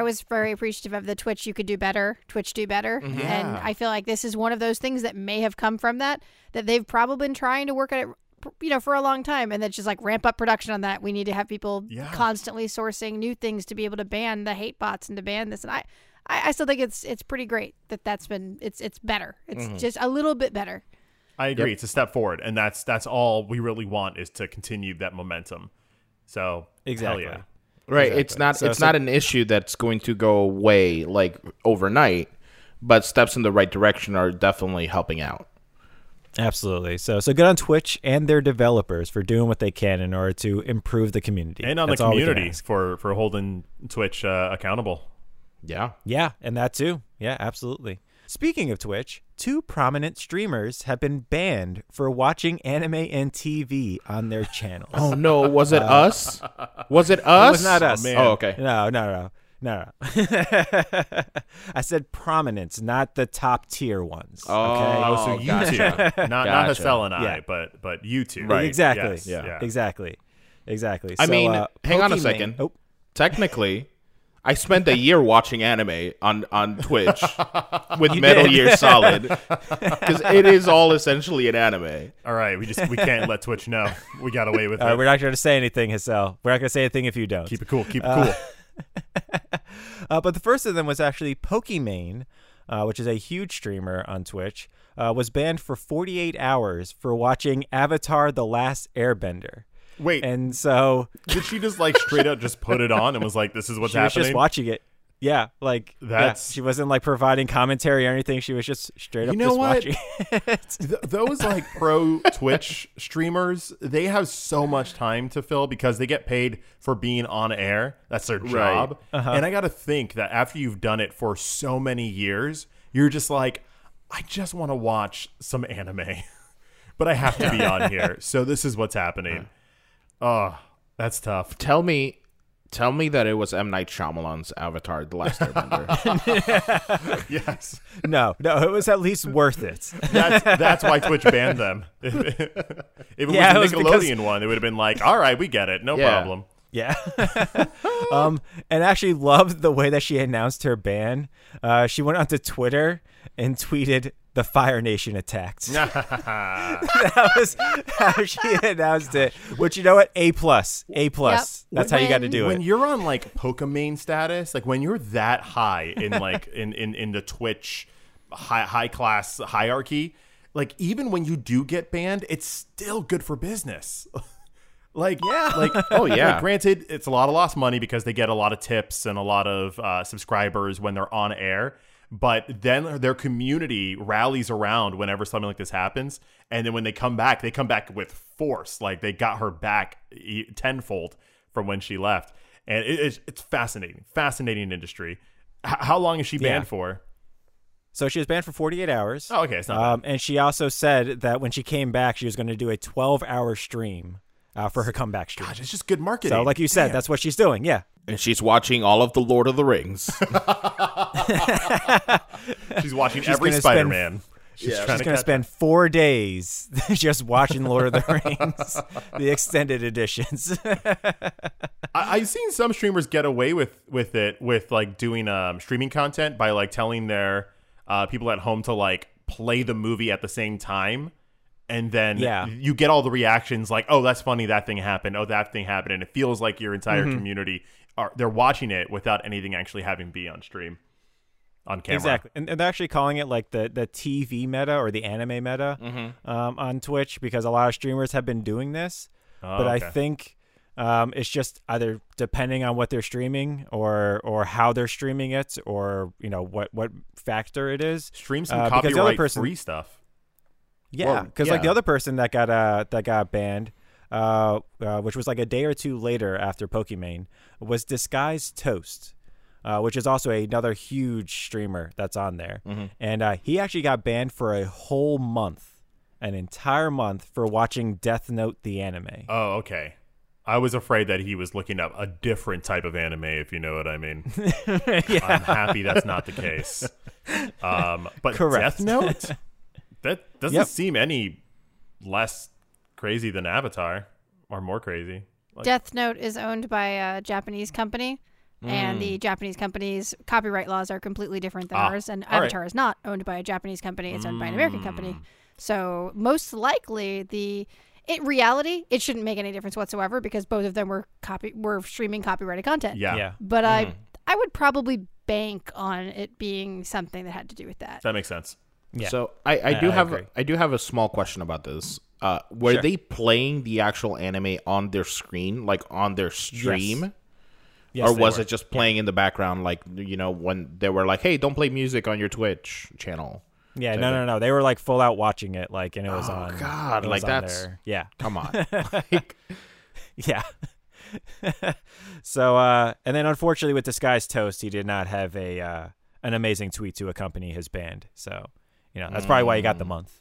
was very appreciative of the Twitch do better. Yeah. And I feel like this is one of those things that may have come from that they've probably been trying to work at you know, for a long time, and then just like ramp up production on that. We need to have people constantly sourcing new things to be able to ban the hate bots and to ban this. And I still think it's pretty great that that's been, it's better. It's just a little bit better. I agree. Yep. It's a step forward, and that's all we really want, is to continue that momentum. So exactly. Hell yeah. Right. Exactly. It's not an issue that's going to go away like overnight, but steps in the right direction are definitely helping out. Absolutely. So good on Twitch and their developers for doing what they can in order to improve the community. And on the community for holding Twitch accountable. Yeah. Yeah, and that too. Yeah, absolutely. Speaking of Twitch, two prominent streamers have been banned for watching anime and TV on their channels. Oh, no. Was it us? Was it us? It was not us. Oh, okay. No. I said prominence, not the top tier ones. Oh, okay? So you two. Not Hassel and I, but you two. Right. Exactly. Yes. Yeah. Exactly. I mean, hang on a second. Oh. Technically, I spent a year watching anime on Twitch with Metal Gear Solid, because it is all essentially an anime. All right, we can't let Twitch know. We got away with it. We're not going to say anything, Hassel. We're not going to say anything if you don't. Keep it cool. But the first of them was actually Pokimane, which is a huge streamer on Twitch, was banned for 48 hours for watching Avatar: The Last Airbender. Wait. And so did she just like straight up just put it on and was like, this is what's happening? She was just watching it. Yeah. Like that's she wasn't like providing commentary or anything. She was just straight up just watching it. Those like pro Twitch streamers, they have so much time to fill because they get paid for being on air. That's their job. Right. Uh-huh. And I got to think that after you've done it for so many years, you're just like, I just want to watch some anime, but I have to be on here. So this is what's happening. Uh-huh. Oh, that's tough. Tell me that it was M. Night Shyamalan's Avatar: The Last Airbender. Yes. No, it was at least worth it. That's why Twitch banned them. If it was a Nickelodeon one, it would have been like, all right, we get it. No problem. Yeah. And actually loved the way that she announced her ban. She went onto Twitter and tweeted, "The Fire Nation attacked." That was how she announced it. Which, you know what? A plus. Yep. That's how you got to do it. When you're on like Pokimane status, like when you're that high in like in the Twitch high class hierarchy, like even when you do get banned, it's still good for business. Like, granted, it's a lot of lost money because they get a lot of tips and a lot of subscribers when they're on air. But then their community rallies around whenever something like this happens. And then when they come back with force. Like they got her back tenfold from when she left. And it's fascinating. Fascinating industry. How long is she banned for? So she was banned for 48 hours. Oh, okay. It's not bad. And she also said that when she came back, she was going to do a 12-hour stream for her comeback stream. God, it's just good marketing. So like you said, that's what she's doing. Yeah. And she's watching all of the Lord of the Rings. She's watching every Spider-Man. She's going to spend 4 days just watching Lord of the Rings, the extended editions. I've seen some streamers get away with it, with like doing streaming content by like telling their people at home to like play the movie at the same time. And then you get all the reactions like, oh, that's funny. That thing happened. Oh, that thing happened. And it feels like your entire community they're watching it without anything actually having be on stream, on camera. Exactly, and they're actually calling it like the TV meta or the anime meta on Twitch, because a lot of streamers have been doing this. Oh, but okay. I think it's just either depending on what they're streaming or how they're streaming it, or you know what factor it is. Stream some copyright free stuff. Yeah, because like the other person that got banned. Which was like a day or two later after Pokimane, was Disguised Toast, which is also another huge streamer that's on there. Mm-hmm. And he actually got banned for a whole month, an entire month, for watching Death Note, the anime. Oh, okay. I was afraid that he was looking up a different type of anime, if you know what I mean. I'm happy that's not the case. But Correct. Death Note? That doesn't seem any less crazy than Avatar, or more crazy. Like, Death Note is owned by a Japanese company, and the Japanese company's copyright laws are completely different than ours, and Avatar is not owned by a Japanese company. It's owned by an American company. So most likely the In reality, it shouldn't make any difference whatsoever because both of them were streaming copyrighted content. Yeah. Yeah. But I would probably bank on it being something that had to do with that. That makes sense. Yeah. So I do have a small question about this. Were they playing the actual anime on their screen, like on their stream? Yes. Yes, or was it just playing in the background, like, you know, when they were like, hey, don't play music on your Twitch channel? Yeah, no. They were like full out watching it, like, and it was on. Oh God, like that's there. Yeah. Come on. Like, yeah. So, and then unfortunately with Disguised Toast, he did not have an amazing tweet to accompany his band. So, you know, that's probably why he got the month.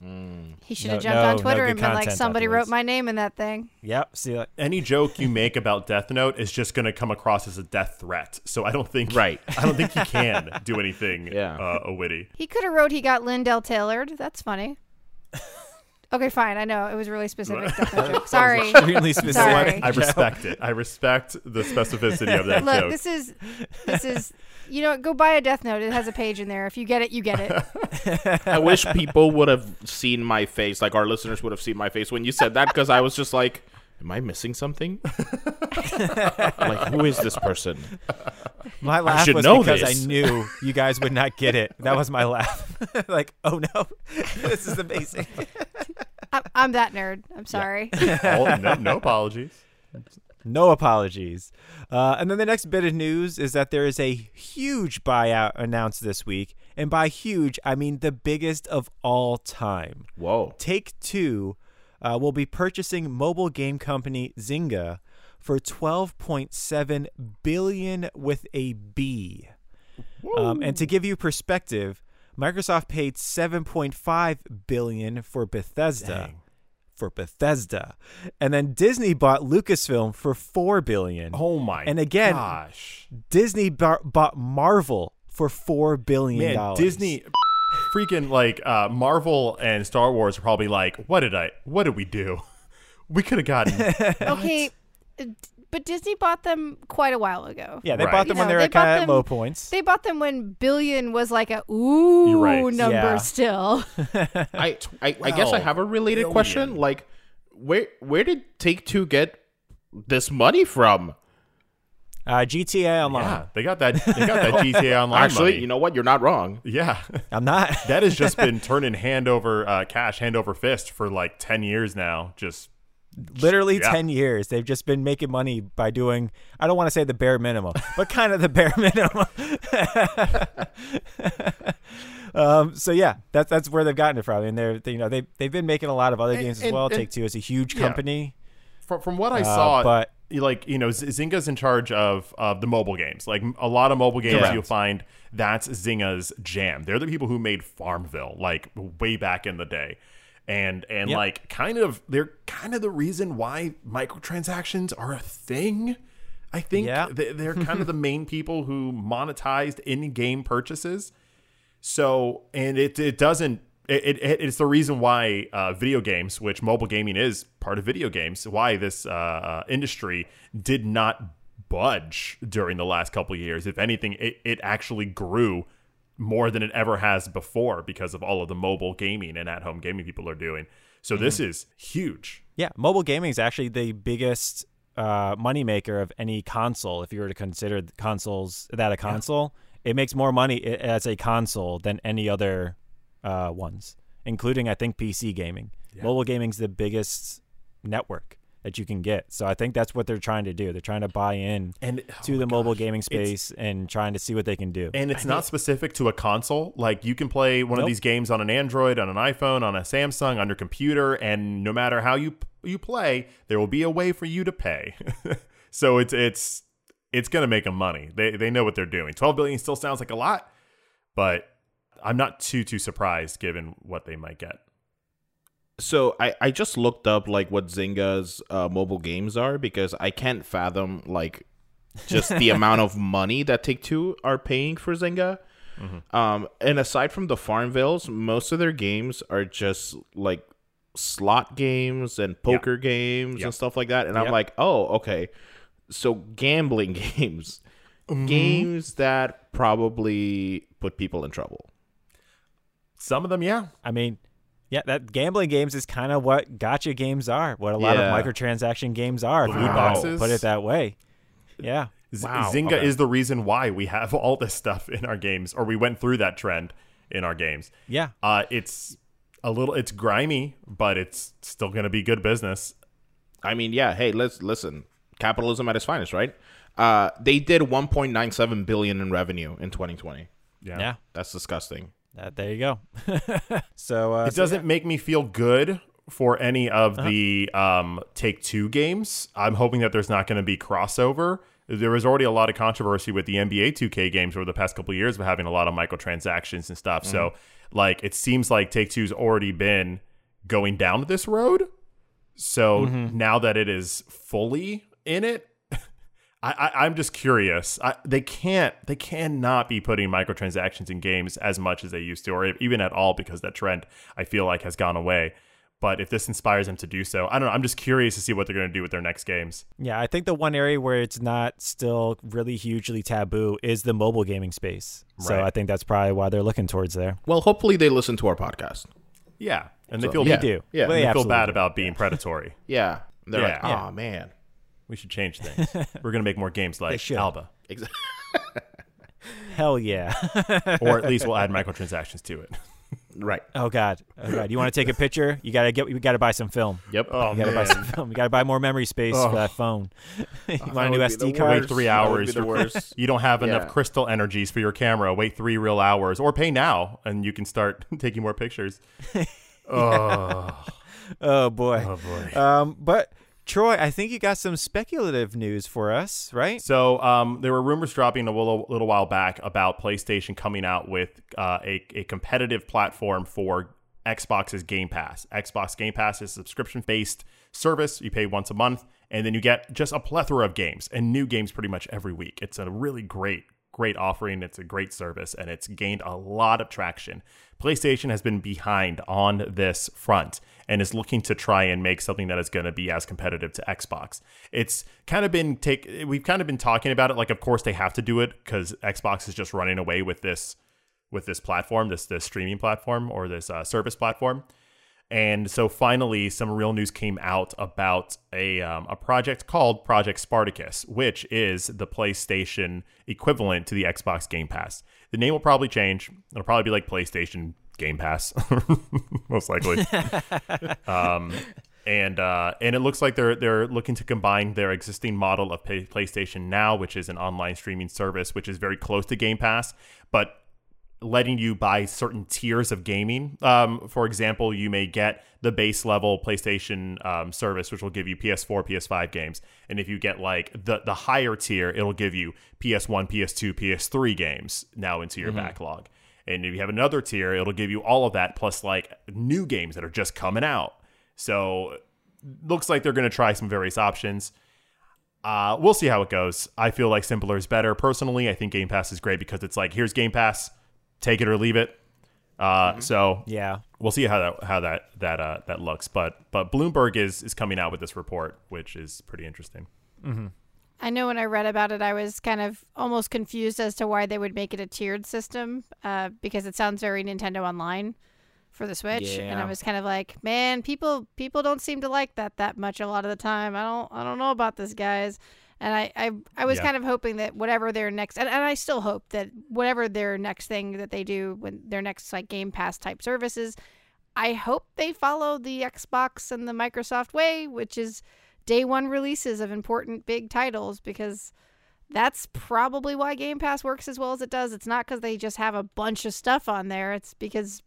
He should have jumped on Twitter and been like, somebody wrote my name in that thing. Yep. See, like, any joke you make about Death Note is just going to come across as a death threat. So I don't think I don't think he can do anything witty. He could have wrote he got Lindell tailored. That's funny. Okay, fine. I know. It was really specific. Sorry. Extremely specific. Sorry. I respect it. I respect the specificity of that joke. Look, this is, you know, go buy a Death Note. It has a page in there. If you get it, you get it. I wish people would have seen my face, like our listeners would have seen my face when you said that, because I was just like, am I missing something? Like, who is this person? My laugh was because I knew you guys would not get it. That was my laugh. Like, oh no, this is amazing. I'm that nerd. I'm sorry. Yeah. No apologies. No apologies. And then the next bit of news is that there is a huge buyout announced this week. And by huge, I mean the biggest of all time. Whoa. Take-Two will be purchasing mobile game company Zynga for $12.7 billion with a B. And to give you perspective, Microsoft paid $7.5 billion for Bethesda. Dang. And then Disney bought Lucasfilm for $4 billion. Oh, my gosh. And again, Disney bought Marvel for $4 billion. Man, Disney... Freaking like Marvel and Star Wars are probably like, what did we do? We could have gotten okay, but Disney bought them quite a while ago. Yeah, they bought them when they were kind of at low points. They bought them when billion was like a number still. I guess I have a related question. Like, where did Take-Two get this money from? GTA Online. Yeah, they got that GTA Online. Actually, money. You know what? You're not wrong. Yeah, I'm not. That has just been turning hand over fist for like 10 years now. Just literally 10 years. They've just been making money by doing, I don't want to say the bare minimum, but kind of the bare minimum. So yeah, that's where they've gotten it from. And they've been making a lot of other games as well. Take-Two is a huge company. From what I saw, but like, you know, Zynga's in charge of the mobile games. Like a lot of mobile games, you'll find that's Zynga's jam. They're the people who made FarmVille, like way back in the day, and like they're kind of the reason why microtransactions are a thing. I think they're kind of the main people who monetized in-game purchases. So and it doesn't. It's the reason why video games, which mobile gaming is part of video games, why this industry did not budge during the last couple of years. If anything, it actually grew more than it ever has before because of all of the mobile gaming and at-home gaming people are doing. So this is huge. Yeah, mobile gaming is actually the biggest moneymaker of any console. If you were to consider consoles that a console, it makes more money as a console than any other ones, including I think PC gaming. Mobile gaming's the biggest network that you can get, so I think that's what they're trying to do. They're trying to buy in to the mobile gaming space and trying to see what they can do. And it's not specific to a console. Like you can play one of these games on an Android, on an iPhone, on a Samsung, on your computer, and no matter how you play, there will be a way for you to pay. So it's gonna make them money. They know what they're doing. 12 billion still sounds like a lot, but I'm not too surprised given what they might get. So I just looked up like what Zynga's mobile games are because I can't fathom like just the amount of money that Take-Two are paying for Zynga. Mm-hmm. And aside from the FarmVilles, most of their games are just like slot games and poker games and stuff like that. And I'm like, oh, okay. So gambling games, games that probably put people in trouble. Some of them, I mean, Yeah, that gambling games is kind of what gotcha games are, what a lot of microtransaction games are, if you put it that way. Yeah. Zynga is the reason why we have all this stuff in our games, or we went through that trend in our games. Yeah. It's a little, it's grimy, but it's still going to be good business. I mean, yeah, hey, let's listen. Capitalism at its finest, right? They did $1.97 billion in revenue in 2020. Yeah. That's disgusting. There you go. It doesn't make me feel good for any of the Take-Two games. I'm hoping that there's not going to be crossover. There was already a lot of controversy with the NBA 2K games over the past couple of years of having a lot of microtransactions and stuff. Mm-hmm. So, like, it seems like Take-Two's already been going down this road. So now that it is fully in it, I'm just curious. They cannot be putting microtransactions in games as much as they used to, or even at all, because that trend, I feel like, has gone away. But if this inspires them to do so, I don't know. I'm just curious to see what they're going to do with their next games. Yeah, I think the one area where it's not still really hugely taboo is the mobile gaming space. Right. So I think that's probably why they're looking towards there. Well, hopefully they listen to our podcast. Yeah, and so, they feel bad about being predatory. Yeah, they're like, oh man, we should change things. We're going to make more games like Alba. Exactly. Hell yeah. Or at least we'll add microtransactions to it. Right. Oh God. You want to take a picture? You gotta buy some film. Yep. You gotta buy more memory space for that phone. My new SD card. Wait 3 hours. You don't have enough crystal energies for your camera. Wait 3 real hours, or pay now, and you can start taking more pictures. Oh boy. But Troy, I think you got some speculative news for us, right? So there were rumors dropping a little while back about PlayStation coming out with a competitive platform for Xbox's Game Pass. Xbox Game Pass is a subscription-based service. You pay once a month, and then you get just a plethora of games and new games pretty much every week. It's a really great offering. It's a great service, and it's gained a lot of traction. PlayStation has been behind on this front and is looking to try and make something that is going to be as competitive to Xbox. It's kind of been we've kind of been talking about it, like, of course they have to do it because Xbox is just running away with this platform, this streaming platform, or this service platform. And so finally, some real news came out about a project called Project Spartacus, which is the PlayStation equivalent to the Xbox Game Pass. The name will probably change. It'll probably be like PlayStation Game Pass, most likely. And it looks like they're looking to combine their existing model of PlayStation Now, which is an online streaming service, which is very close to Game Pass, but letting you buy certain tiers of gaming. For example, you may get the base level PlayStation service, which will give you PS4, PS5 games. And if you get like the higher tier, it'll give you PS1, PS2, PS3 games now into your backlog. And if you have another tier, it'll give you all of that plus like new games that are just coming out. So looks like they're going to try some various options. We'll see how it goes. I feel like simpler is better. Personally, I think Game Pass is great because it's like, here's Game Pass, take it or leave it. So yeah, we'll see how that looks. But Bloomberg is coming out with this report, which is pretty interesting. Mm-hmm. I know when I read about it, I was kind of almost confused as to why they would make it a tiered system, because it sounds very Nintendo Online for the Switch, and I was kind of like, man, people don't seem to like that much a lot of the time. I don't know about this, guys. And I was kind of hoping that whatever their next, and I still hope that whatever their next thing that they do, when their next like Game Pass type services, I hope they follow the Xbox and the Microsoft way, which is day one releases of important big titles, because that's probably why Game Pass works as well as it does. It's not because they just have a bunch of stuff on there. It's because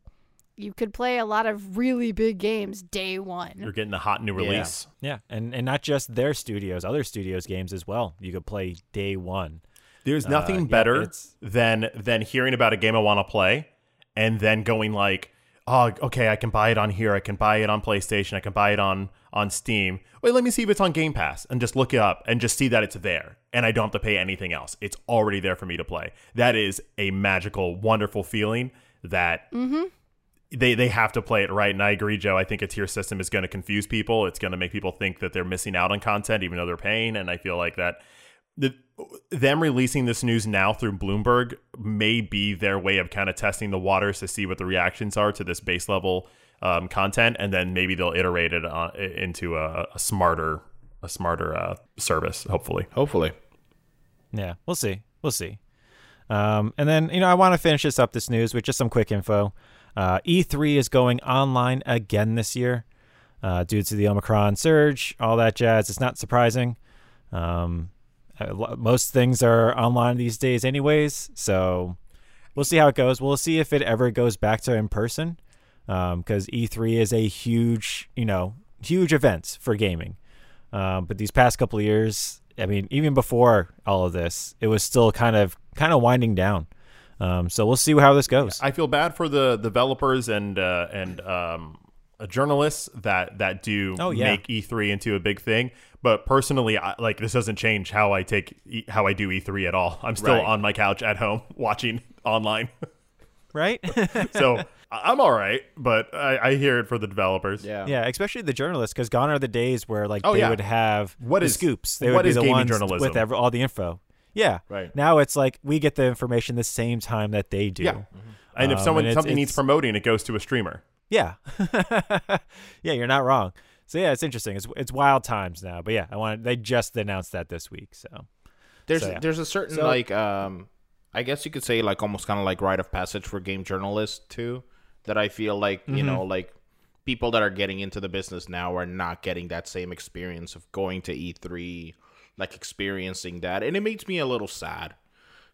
you could play a lot of really big games day one. You're getting a hot new release. Yeah. And not just their studios, other studios' games as well. You could play day one. There's nothing better than hearing about a game I want to play and then going like, oh, okay, I can buy it on here. I can buy it on PlayStation. I can buy it on Steam. Wait, let me see if it's on Game Pass, and just look it up and just see that it's there, and I don't have to pay anything else. It's already there for me to play. That is a magical, wonderful feeling that... Mm-hmm. They have to play it right, and I agree, Joe. I think a tier system is going to confuse people. It's going to make people think that they're missing out on content, even though they're paying, and I feel like that them releasing this news now through Bloomberg may be their way of kind of testing the waters to see what the reactions are to this base level content, and then maybe they'll iterate it on, into a smarter service. Hopefully. Yeah, we'll see. And then, you know, I want to finish this up, this news, with just some quick info. E3 is going online again this year due to the Omicron surge, all that jazz. It's not surprising. Most things are online these days anyways, so we'll see how it goes. We'll see if it ever goes back to in person, because E3 is a huge event for gaming. But these past couple of years, I mean, even before all of this, it was still kind of winding down. So we'll see how this goes. I feel bad for the developers and journalists that do make E3 into a big thing. But personally, I this doesn't change how I do E3 at all. I'm still on my couch at home watching online. Right. So I'm all right, but I hear it for the developers. Yeah, especially the journalists, because gone are the days where they would have scoops. They would be the ones journalism? With all the info. Yeah. Right. Now it's like we get the information the same time that they do. Yeah. Mm-hmm. And if something needs promoting, it goes to a streamer. Yeah. Yeah, you're not wrong. So yeah, it's interesting. It's wild times now, but yeah, they just announced that this week. So there's a certain I guess you could say almost kind of rite of passage for game journalists too, that I feel mm-hmm. People that are getting into the business now are not getting that same experience of going to E3, experiencing that. And it makes me a little sad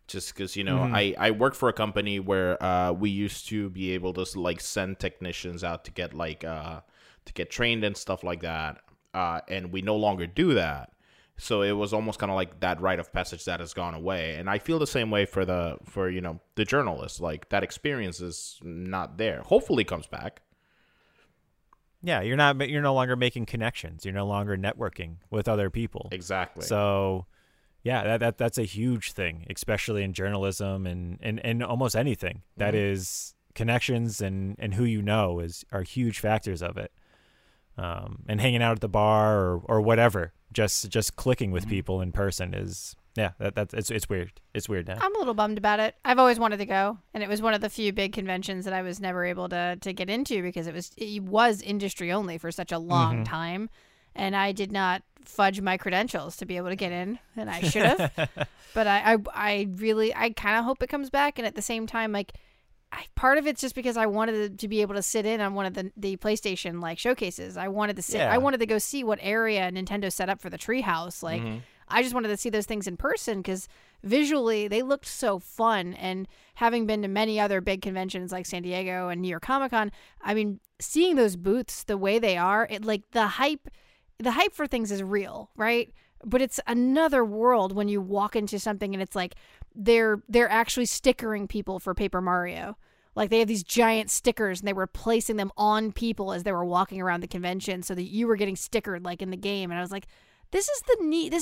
just because, mm-hmm. I work for a company where we used to be able to send technicians out to get to get trained and stuff like that. And we no longer do that. So it was almost kind of that rite of passage that has gone away, and I feel the same way for the journalists. That experience is not there. Hopefully, it comes back. Yeah, you're no longer making connections. You're no longer networking with other people. Exactly. So, yeah, that's a huge thing, especially in journalism and almost anything. Mm-hmm. That is, connections and who you know are huge factors of it. And hanging out at the bar or whatever. Just clicking with people in person is it's weird. It's weird now. I'm a little bummed about it. I've always wanted to go, and it was one of the few big conventions that I was never able to get into because it was industry only for such a long mm-hmm. time, and I did not fudge my credentials to be able to get in, and I should have. But I really kind of hope it comes back, and at the same time part of it's just because I wanted to be able to sit in on one of the PlayStation showcases. I wanted to go see what area Nintendo set up for the treehouse. Mm-hmm. I just wanted to see those things in person because visually they looked so fun. And having been to many other big conventions like San Diego and New York Comic Con, I mean, seeing those booths the way they are, the hype for things is real, right? But it's another world when you walk into something and it's they're actually stickering people for Paper Mario. They have these giant stickers and they were placing them on people as they were walking around the convention so that you were getting stickered in the game. And I was this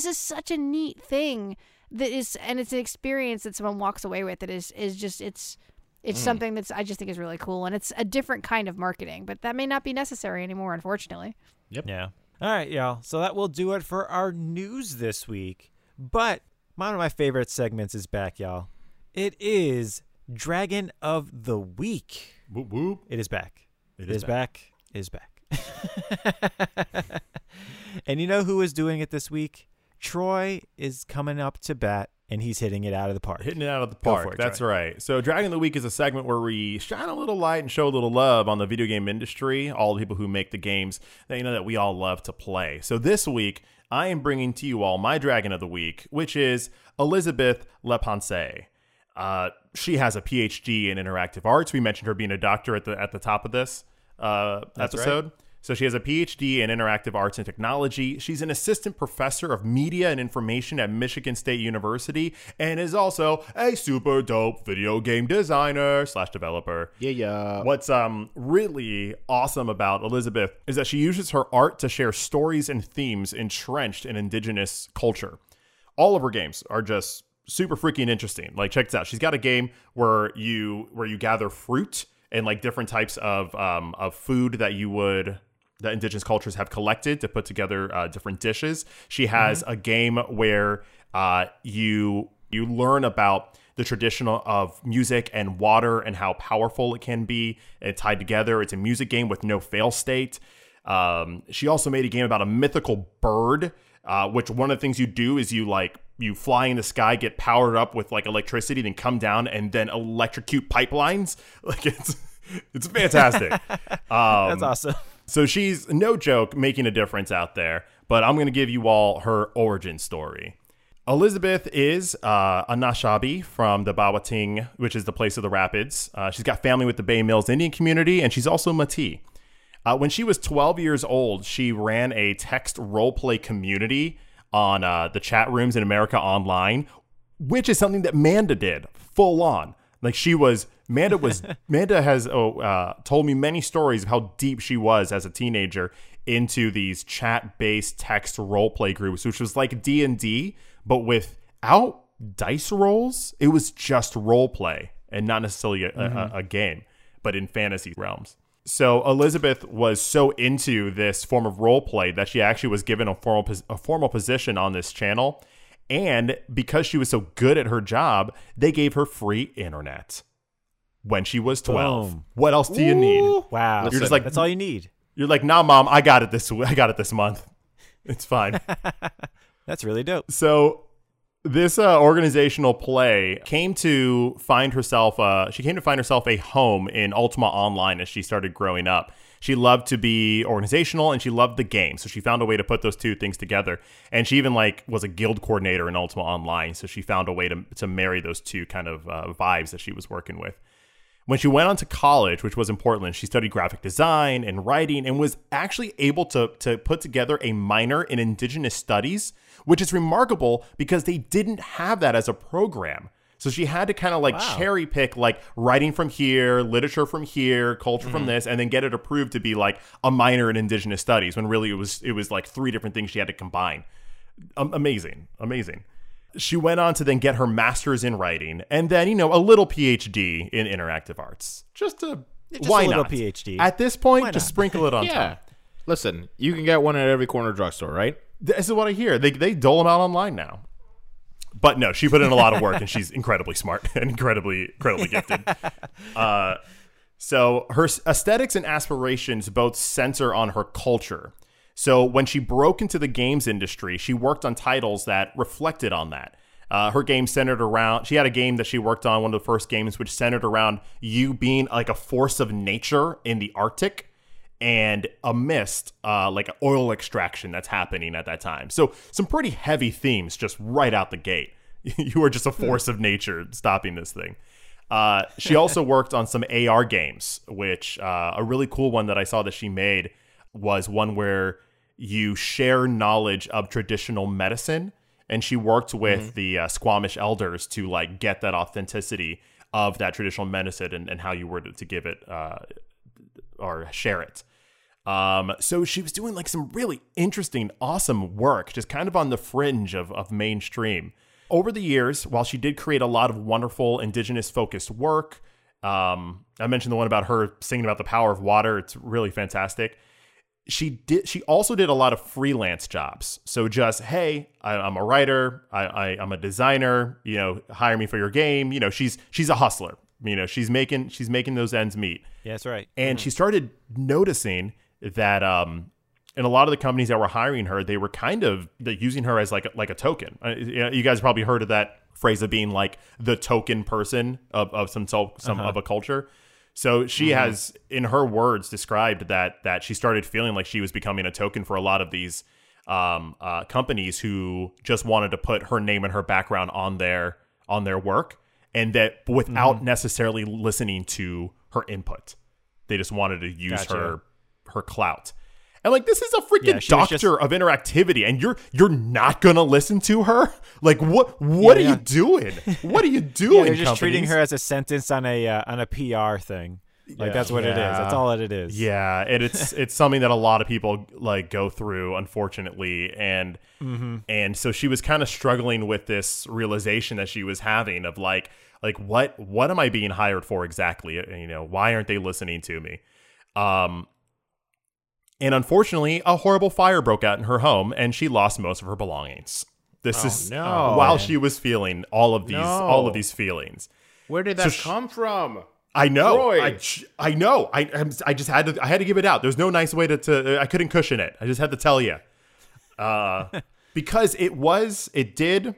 is such a neat thing that is, and it's an experience that someone walks away with that is just something that's I just think is really cool, and it's a different kind of marketing, but that may not be necessary anymore, unfortunately. Yep. Yeah. All right, y'all. So that will do it for our news this week. But one of my favorite segments is back, y'all. It is Dragon of the Week. Whoop, whoop. It is back. It is back. And you know who is doing it this week? Troy is coming up to bat, and he's hitting it out of the park. That's right. So Dragon of the Week is a segment where we shine a little light and show a little love on the video game industry, all the people who make the games that that we all love to play. So this week, I am bringing to you all my Dragon of the Week, which is Elizabeth LaPensée. She has a PhD in interactive arts. We mentioned her being a doctor at the top of this episode. Right. So she has a PhD in interactive arts and technology. She's an assistant professor of media and information at Michigan State University and is also a super dope video game designer / developer. Yeah. What's really awesome about Elizabeth is that she uses her art to share stories and themes entrenched in indigenous culture. All of her games are just super freaking interesting. Check this out. She's got a game where you gather fruit and different types of food that indigenous cultures have collected to put together different dishes. She has mm-hmm. a game where you learn about the tradition of music and water and how powerful it can be. It's tied together. It's a music game with no fail state. She also made a game about a mythical bird, which one of the things you do is you fly in the sky, get powered up with like electricity, then come down and then electrocute pipelines. Like it's fantastic. That's awesome. So she's, no joke, making a difference out there, but I'm going to give you all her origin story. Elizabeth is Anishinaabe from the Bawating, which is the place of the rapids. She's got family with the Bay Mills Indian community, and she's also Métis. When she was 12 years old, she ran a text roleplay community on the chat rooms in America Online, which is something that Manda did full on. Like Manda has told me many stories of how deep she was as a teenager into these chat-based text roleplay groups, which was like D&D, but without dice rolls. It was just roleplay and not necessarily a game, but in fantasy realms. So Elizabeth was so into this form of roleplay that she actually was given a formal position on this channel. And because she was so good at her job, they gave her free internet when she was 12. Boom. What else do you need? Wow. You're just like, that's all you need. You're like, nah, mom, I got it this month. It's fine. That's really dope. So this organizational play came to find herself a home in Ultima Online as she started growing up. She loved to be organizational and she loved the game. So she found a way to put those two things together. And she even was a guild coordinator in Ultima Online. So she found a way to marry those two kind of vibes that she was working with. When she went on to college, which was in Portland, she studied graphic design and writing and was actually able to put together a minor in Indigenous Studies, which is remarkable because they didn't have that as a program. So she had to kind of cherry pick writing from here, literature from here, culture from this, and then get it approved to be a minor in Indigenous Studies when really it was three different things she had to combine. Amazing. She went on to then get her master's in writing and then, a little PhD in interactive arts. Just a little PhD. At this point, just sprinkle it on top. Listen, you can get one at every corner drugstore, right? This is what I hear. They dole them out online now. But no, she put in a lot of work, and she's incredibly smart and incredibly gifted. So her aesthetics and aspirations both center on her culture. So when she broke into the games industry, she worked on titles that reflected on that. Her game centered around... She had a game that she worked on, one of the first games, which centered around you being a force of nature in the Arctic and a mist, like oil extraction that's happening at that time. So some pretty heavy themes just right out the gate. You are just a force of nature stopping this thing. She also worked on some AR games, which a really cool one that I saw that she made was one where you share knowledge of traditional medicine. And she worked with the Squamish elders to get that authenticity of that traditional medicine and how you were to give it or share it. So she was doing some really interesting, awesome work, just kind of on the fringe of mainstream. Over the years, while she did create a lot of wonderful indigenous-focused work, I mentioned the one about her singing about the power of water. It's really fantastic. She also did a lot of freelance jobs. So just, hey, I'm a writer. I'm a designer. Hire me for your game. She's a hustler. She's making those ends meet. Yeah, that's right. And she started noticing that in a lot of the companies that were hiring her, they were kind of using her as like a token. You guys probably heard of that phrase of being the token person of a culture. So she has, in her words, described that she started feeling like she was becoming a token for a lot of these companies who just wanted to put her name and her background on their work. And that without necessarily listening to her input, they just wanted to use her clout. And this is a freaking doctor of interactivity, and you're not gonna listen to her. What are you doing? What are you doing? They're just treating her as a sentence on a PR thing. That's what it is. That's all that it is. Yeah, and it's something that a lot of people go through, unfortunately, and so she was kind of struggling with this realization that she was having of what am I being hired for exactly? Why aren't they listening to me? And unfortunately, a horrible fire broke out in her home, and she lost most of her belongings. This is while she was feeling all of these feelings. Where did that come from? I know. I know. I just had to. I had to give it out. There's no nice way to. I couldn't cushion it. I just had to tell you, because it was. It did.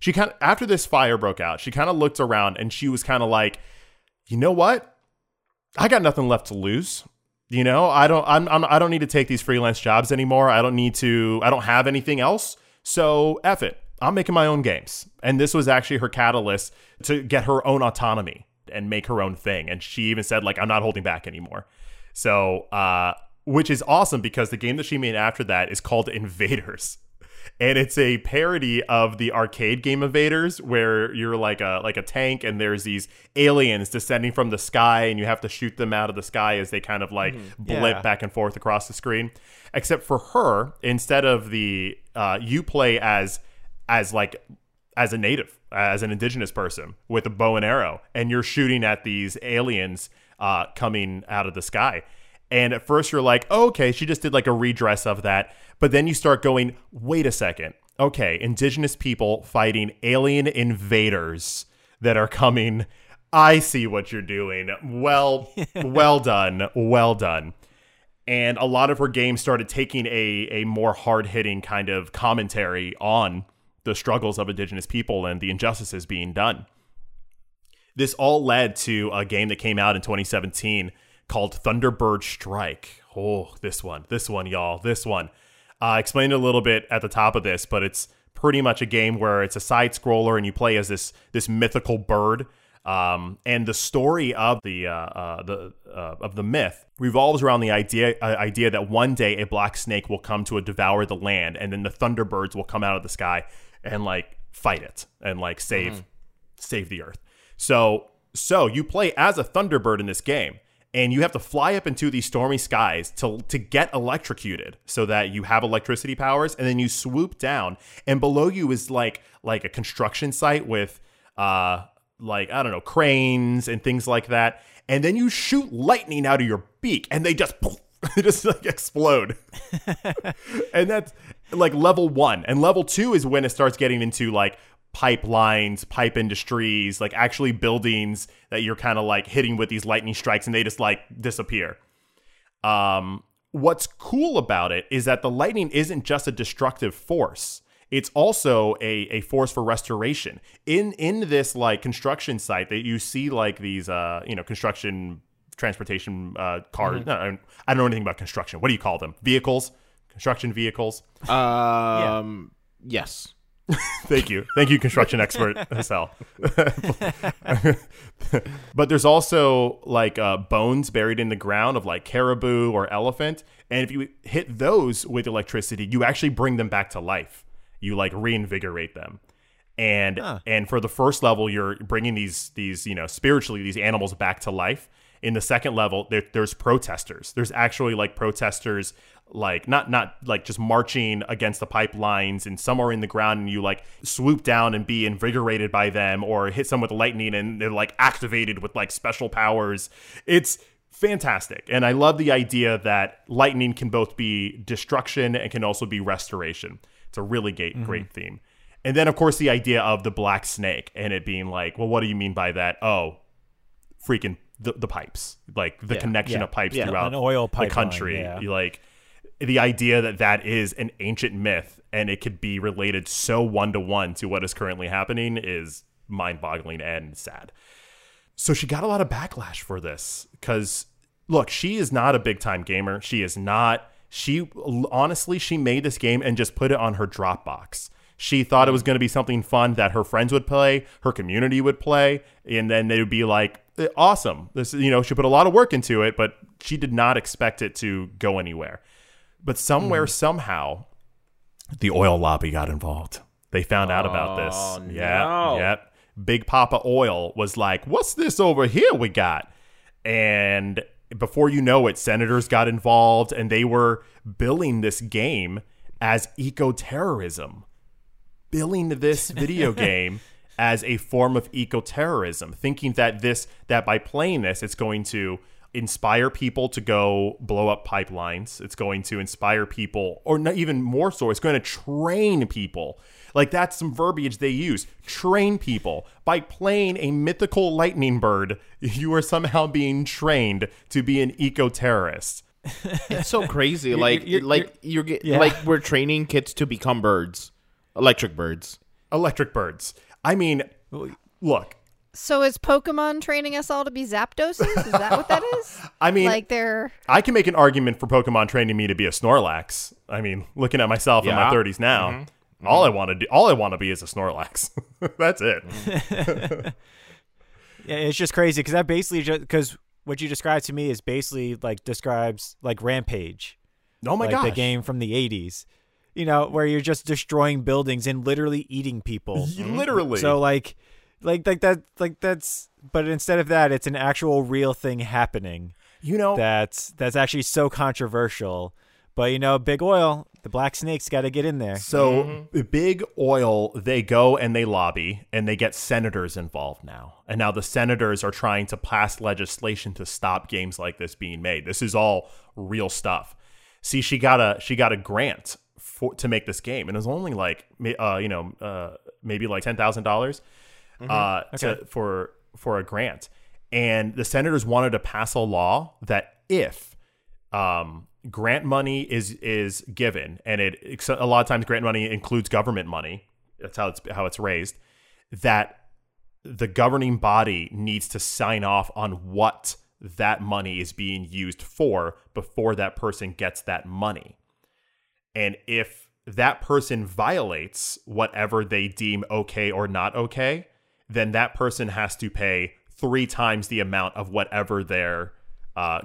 She kind of, after this fire broke out, she kind of looked around and she was kind of like, you know what? I got nothing left to lose. You know, I don't need to take these freelance jobs anymore. I don't have anything else. So F it. I'm making my own games. And this was actually her catalyst to get her own autonomy and make her own thing. And she even said, like, I'm not holding back anymore. So, which is awesome because the game that she made after that is called Invaders. And it's a parody of the arcade game Invaders, where you're like a tank and there's these aliens descending from the sky and you have to shoot them out of the sky as they kind of like blip back and forth across the screen. Except for her, instead of the you play as a native, as an indigenous person with a bow and arrow, and you're shooting at these aliens coming out of the sky. And at first you're like, oh, okay, she just did like a redress of that. But then you start going, wait a second. Okay, indigenous people fighting alien invaders that are coming. I see what you're doing. Well, well done. Well done. And a lot of her games started taking a more hard-hitting kind of commentary on the struggles of indigenous people and the injustices being done. This all led to a game that came out in 2017 called Thunderbird Strike. Oh, this one, y'all, this one. I explained it a little bit at the top of this, but it's pretty much a game where it's a side scroller and you play as this mythical bird. And the story of the myth revolves around the idea that one day a black snake will come to devour the land, and then the Thunderbirds will come out of the sky and like fight it and like save the earth. So you play as a Thunderbird in this game. And you have to fly up into these stormy skies to get electrocuted so that you have electricity powers. And then you swoop down, and below you is like a construction site with like, I don't know, cranes and things like that. And then you shoot lightning out of your beak and they just poof, they just like explode. And that's like level one. And level two is when it starts getting into like pipelines, pipe industries, like actually buildings that you're kind of like hitting with these lightning strikes and they just like disappear. What's cool about it is that the lightning isn't just a destructive force. It's also a force for restoration. In this like construction site that you see like these, construction, transportation cars. Mm-hmm. No, I don't know anything about construction. What do you call them? Vehicles? Construction vehicles? Yes. Thank you, construction expert Hassel. But there's also like bones buried in the ground of like caribou or elephant, and if you hit those with electricity, you actually bring them back to life. You like reinvigorate them, and for the first level, you're bringing these spiritually these animals back to life. In the second level, there's protesters. There's actually like protesters. Like not like just marching against the pipelines, and some are in the ground and you like swoop down and be invigorated by them or hit some with lightning and they're like activated with like special powers. It's fantastic. And I love the idea that lightning can both be destruction and can also be restoration. It's a really great theme. And then of course the idea of the black snake and it being like, well, what do you mean by that? Oh, freaking the pipes, like the connection of pipes throughout an oil pipeline, the country. Yeah. Like, the idea that is an ancient myth and it could be related so one-to-one to what is currently happening is mind-boggling and sad. So she got a lot of backlash for this because, look, she is not a big-time gamer. She is not. Honestly, she made this game and just put it on her Dropbox. She thought it was going to be something fun that her friends would play, her community would play, and then they would be like, awesome. This, she put a lot of work into it, but she did not expect it to go anywhere. But somehow, the oil lobby got involved. They found out about this. Yeah, yep. Big Papa Oil was like, what's this over here we got? And before you know it, senators got involved, and they were billing this game as eco-terrorism. Billing this video game as a form of eco-terrorism, thinking that by playing this, it's going to inspire people to go blow up pipelines. It's going to inspire people, or not even more so, it's going to train people. Like, that's some verbiage they use. Train people. By playing a mythical lightning bird, you are somehow being trained to be an eco-terrorist. It's so crazy. Like we're training kids to become birds. Electric birds. Electric birds. I mean, look. So is Pokemon training us all to be Zapdoses? Is that what that is? I mean, like, they're... I can make an argument for Pokemon training me to be a Snorlax. I mean, looking at myself in my 30s now, mm-hmm. all I want to be is a Snorlax. That's it. Mm-hmm. Yeah, it's just crazy because that basically because what you described to me is basically like describes like Rampage. Oh my gosh. The game from the 80s. You know, where you're just destroying buildings and literally eating people. Literally. So that's but instead of that, it's an actual real thing happening. You know, that's actually so controversial. But you know, Big Oil, the black snake's got to get in there. So Big Oil, they go and they lobby and they get senators involved now. And now the senators are trying to pass legislation to stop games like this being made. This is all real stuff. See, she got a grant to make this game, and it was only like maybe like $10,000. For a grant, and the senators wanted to pass a law that if grant money is given, and it a lot of times grant money includes government money, that's how it's raised, that the governing body needs to sign off on what that money is being used for before that person gets that money. And if that person violates whatever they deem okay or not okay, then that person has to pay 3 times the amount of whatever their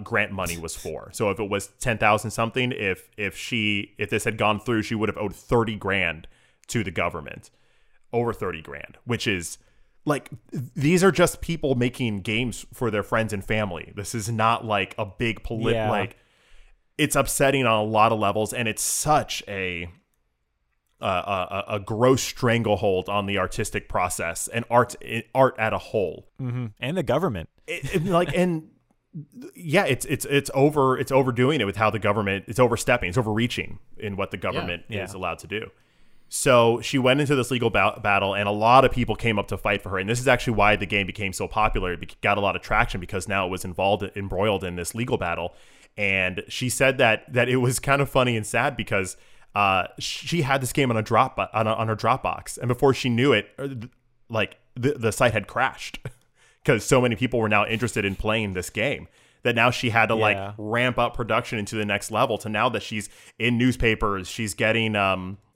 grant money was for. So if it was 10,000 something, if this had gone through, she would have owed $30,000 to the government, over $30,000, which is like, these are just people making games for their friends and family. This is not like a big it's upsetting on a lot of levels, and it's such a gross stranglehold on the artistic process and art at a whole, and the government. It's overdoing it with how the government, it's overstepping, it's overreaching in what the government is allowed to do. So she went into this legal battle, and a lot of people came up to fight for her. And this is actually why the game became so popular. It got a lot of traction because now it was embroiled in this legal battle. And she said that it was kind of funny and sad because she had this game on her Dropbox, and before she knew it, like the site had crashed because so many people were now interested in playing this game that now she had to like ramp up production into the next level. To now that she's in newspapers, she's getting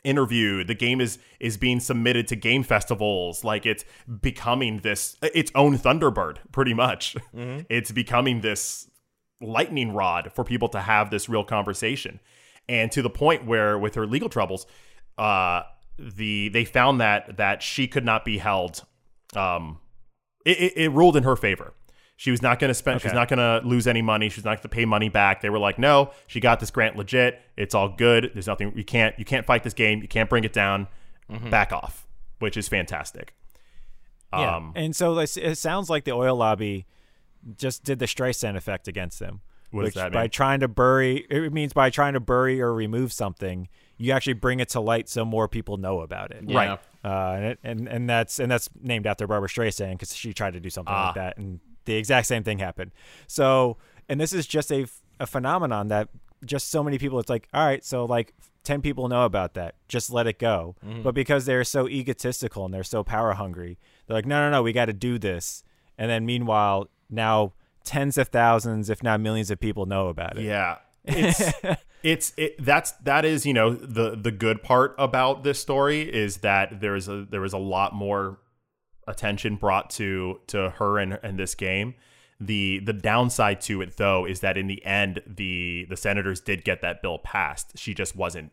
interviewed. The game is being submitted to game festivals. Like, it's becoming this its own Thunderbird, pretty much. Mm-hmm. It's becoming this lightning rod for people to have this real conversation. And to the point where, with her legal troubles, they found that she could not be held. It ruled in her favor. She was not going to spend. Okay. She's not going to lose any money. She's not going to pay money back. They were like, no, she got this grant legit. It's all good. There's nothing. You can't fight this game. You can't bring it down. Mm-hmm. Back off, which is fantastic. Yeah. And so it sounds like the oil lobby just did the Streisand effect against them. What does that mean? By trying to bury or remove something, you actually bring it to light so more people know about it. Yeah. Right. And that's named after Barbara Streisand because she tried to do something like that, and the exact same thing happened. So, and this is just a phenomenon that just so many people, it's like, all right, so like 10 people know about that, just let it go. Mm-hmm. But because they're so egotistical and they're so power hungry, they're like, no, we got to do this. And then meanwhile, now tens of thousands, if not millions of people know about it. Yeah. That is, you know, the good part about this story is that there was a lot more attention brought to her and this game. The downside to it, though, is that in the end, the senators did get that bill passed. She just wasn't,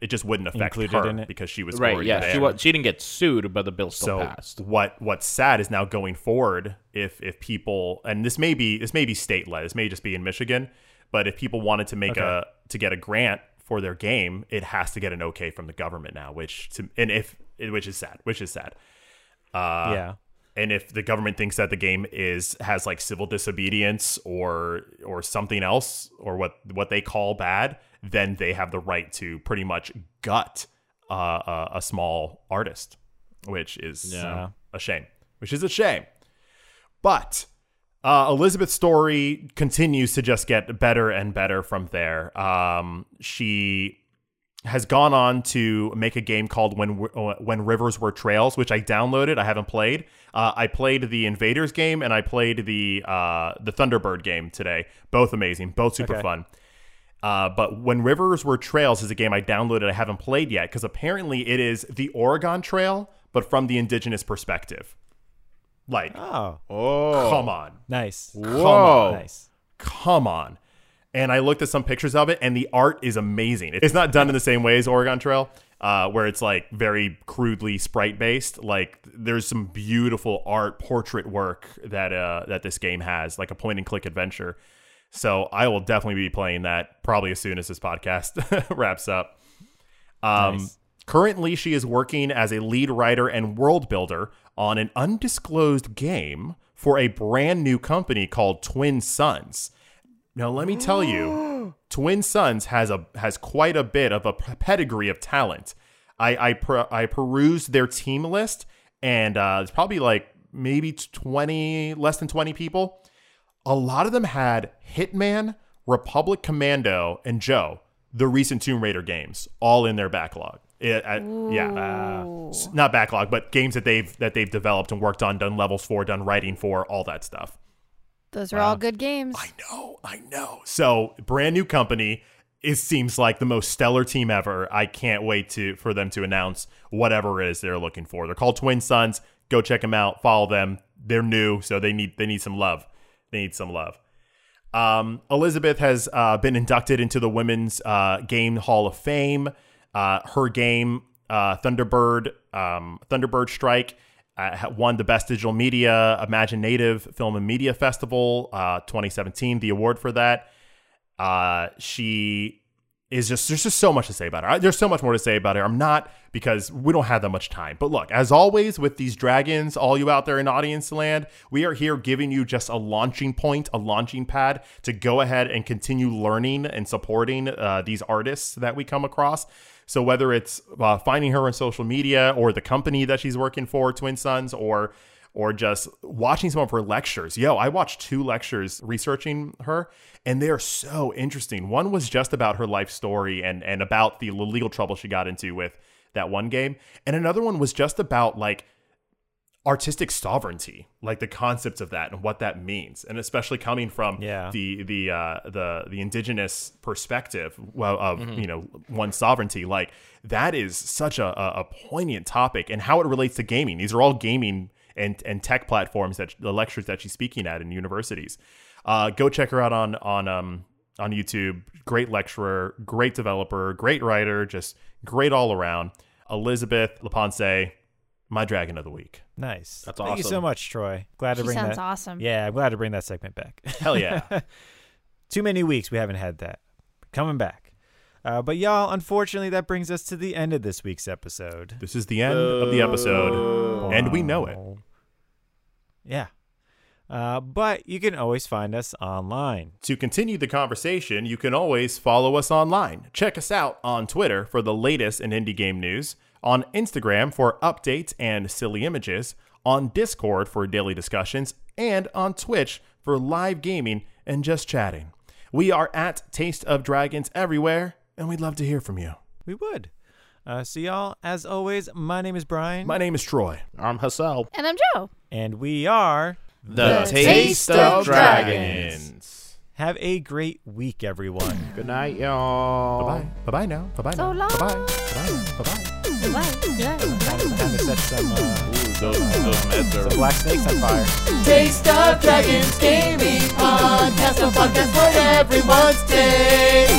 it just wouldn't affect her because she was right. Yeah, she didn't get sued, but the bill still passed. What's sad is now going forward, if people, and this may be state led, this may just be in Michigan, but if people wanted to make to get a grant for their game, it has to get an okay from the government now, which is sad. Yeah. And if the government thinks that the game has like civil disobedience or something else, or what they call bad, then they have the right to pretty much gut a small artist, which is a shame. Which is a shame. But Elizabeth's story continues to just get better and better from there. She has gone on to make a game called When Rivers Were Trails, which I downloaded. I haven't played. I played the Invaders game and I played the Thunderbird game today. Both amazing. Both super fun. But When Rivers Were Trails is a game I downloaded. I haven't played yet because apparently it is the Oregon Trail, but from the indigenous perspective. Like, come on. Nice. Come on. And I looked at some pictures of it, and the art is amazing. It's not done in the same way as Oregon Trail, where it's like very crudely sprite-based. Like, there's some beautiful art, portrait work that this game has, like a point-and-click adventure. So I will definitely be playing that probably as soon as this podcast wraps up. Nice. Currently, she is working as a lead writer and world builder on an undisclosed game for a brand new company called Twin Suns. Now, let me tell you, Twin Suns has quite a bit of a pedigree of talent. I perused their team list, and it's probably like maybe less than 20 people. A lot of them had Hitman, Republic Commando, and Joe, the recent Tomb Raider games, all in their backlog. Not backlog, but games that they've developed and worked on, done levels for, done writing for, all that stuff. Those are all good games. I know. So, brand new company. It seems like the most stellar team ever. I can't wait for them to announce whatever it is they're looking for. They're called Twin Suns. Go check them out. Follow them. They're new, so they need some love. Elizabeth has been inducted into the Women's Game Hall of Fame. Her game, Thunderbird Strike, won the Best Digital Media Imaginative Film and Media Festival 2017, the award for that. She is there's just so much to say about her. There's so much more to say about her. I'm not, because we don't have that much time. But look, as always with these dragons, all you out there in audience land, we are here giving you just a launching point, a launching pad to go ahead and continue learning and supporting these artists that we come across. So whether it's finding her on social media or the company that she's working for, Twin Suns, or just watching some of her lectures. Yo, I watched 2 lectures researching her, and they are so interesting. One was just about her life story and about the legal trouble she got into with that one game. And another one was just about like artistic sovereignty, like the concepts of that and what that means. And especially coming from the indigenous perspective of one's sovereignty, like that is such a poignant topic, and how it relates to gaming. These are all gaming and tech platforms that the lectures that she's speaking at in universities. Go check her out on YouTube. Great lecturer, great developer, great writer, just great all around. Elizabeth LaPensée, my dragon of the week. Nice. That's awesome. Thank you so much, Troy. Glad to bring that. Sounds awesome. Yeah, I'm glad to bring that segment back. Hell yeah. Too many weeks we haven't had that. Coming back. But y'all, unfortunately, that brings us to the end of this week's episode. This is the end of the episode. Wow. And we know it. Yeah. But you can always find us online. To continue the conversation, you can always follow us online. Check us out on Twitter for the latest in indie game news. On Instagram for updates and silly images, on Discord for daily discussions, and on Twitch for live gaming and just chatting. We are at Taste of Dragons everywhere, and we'd love to hear from you. We would. So y'all, as always, my name is Brian. My name is Troy. I'm Hassel. And I'm Joe. And we are the Taste of Dragons. Have a great week, everyone. Good night, y'all. Bye-bye. Bye-bye now. Bye-bye now. So long. Bye-bye. Bye-bye. Bye-bye. Some black snakes on fire. Taste of Dragons Gaming Podcast, a podcast for everyone's taste.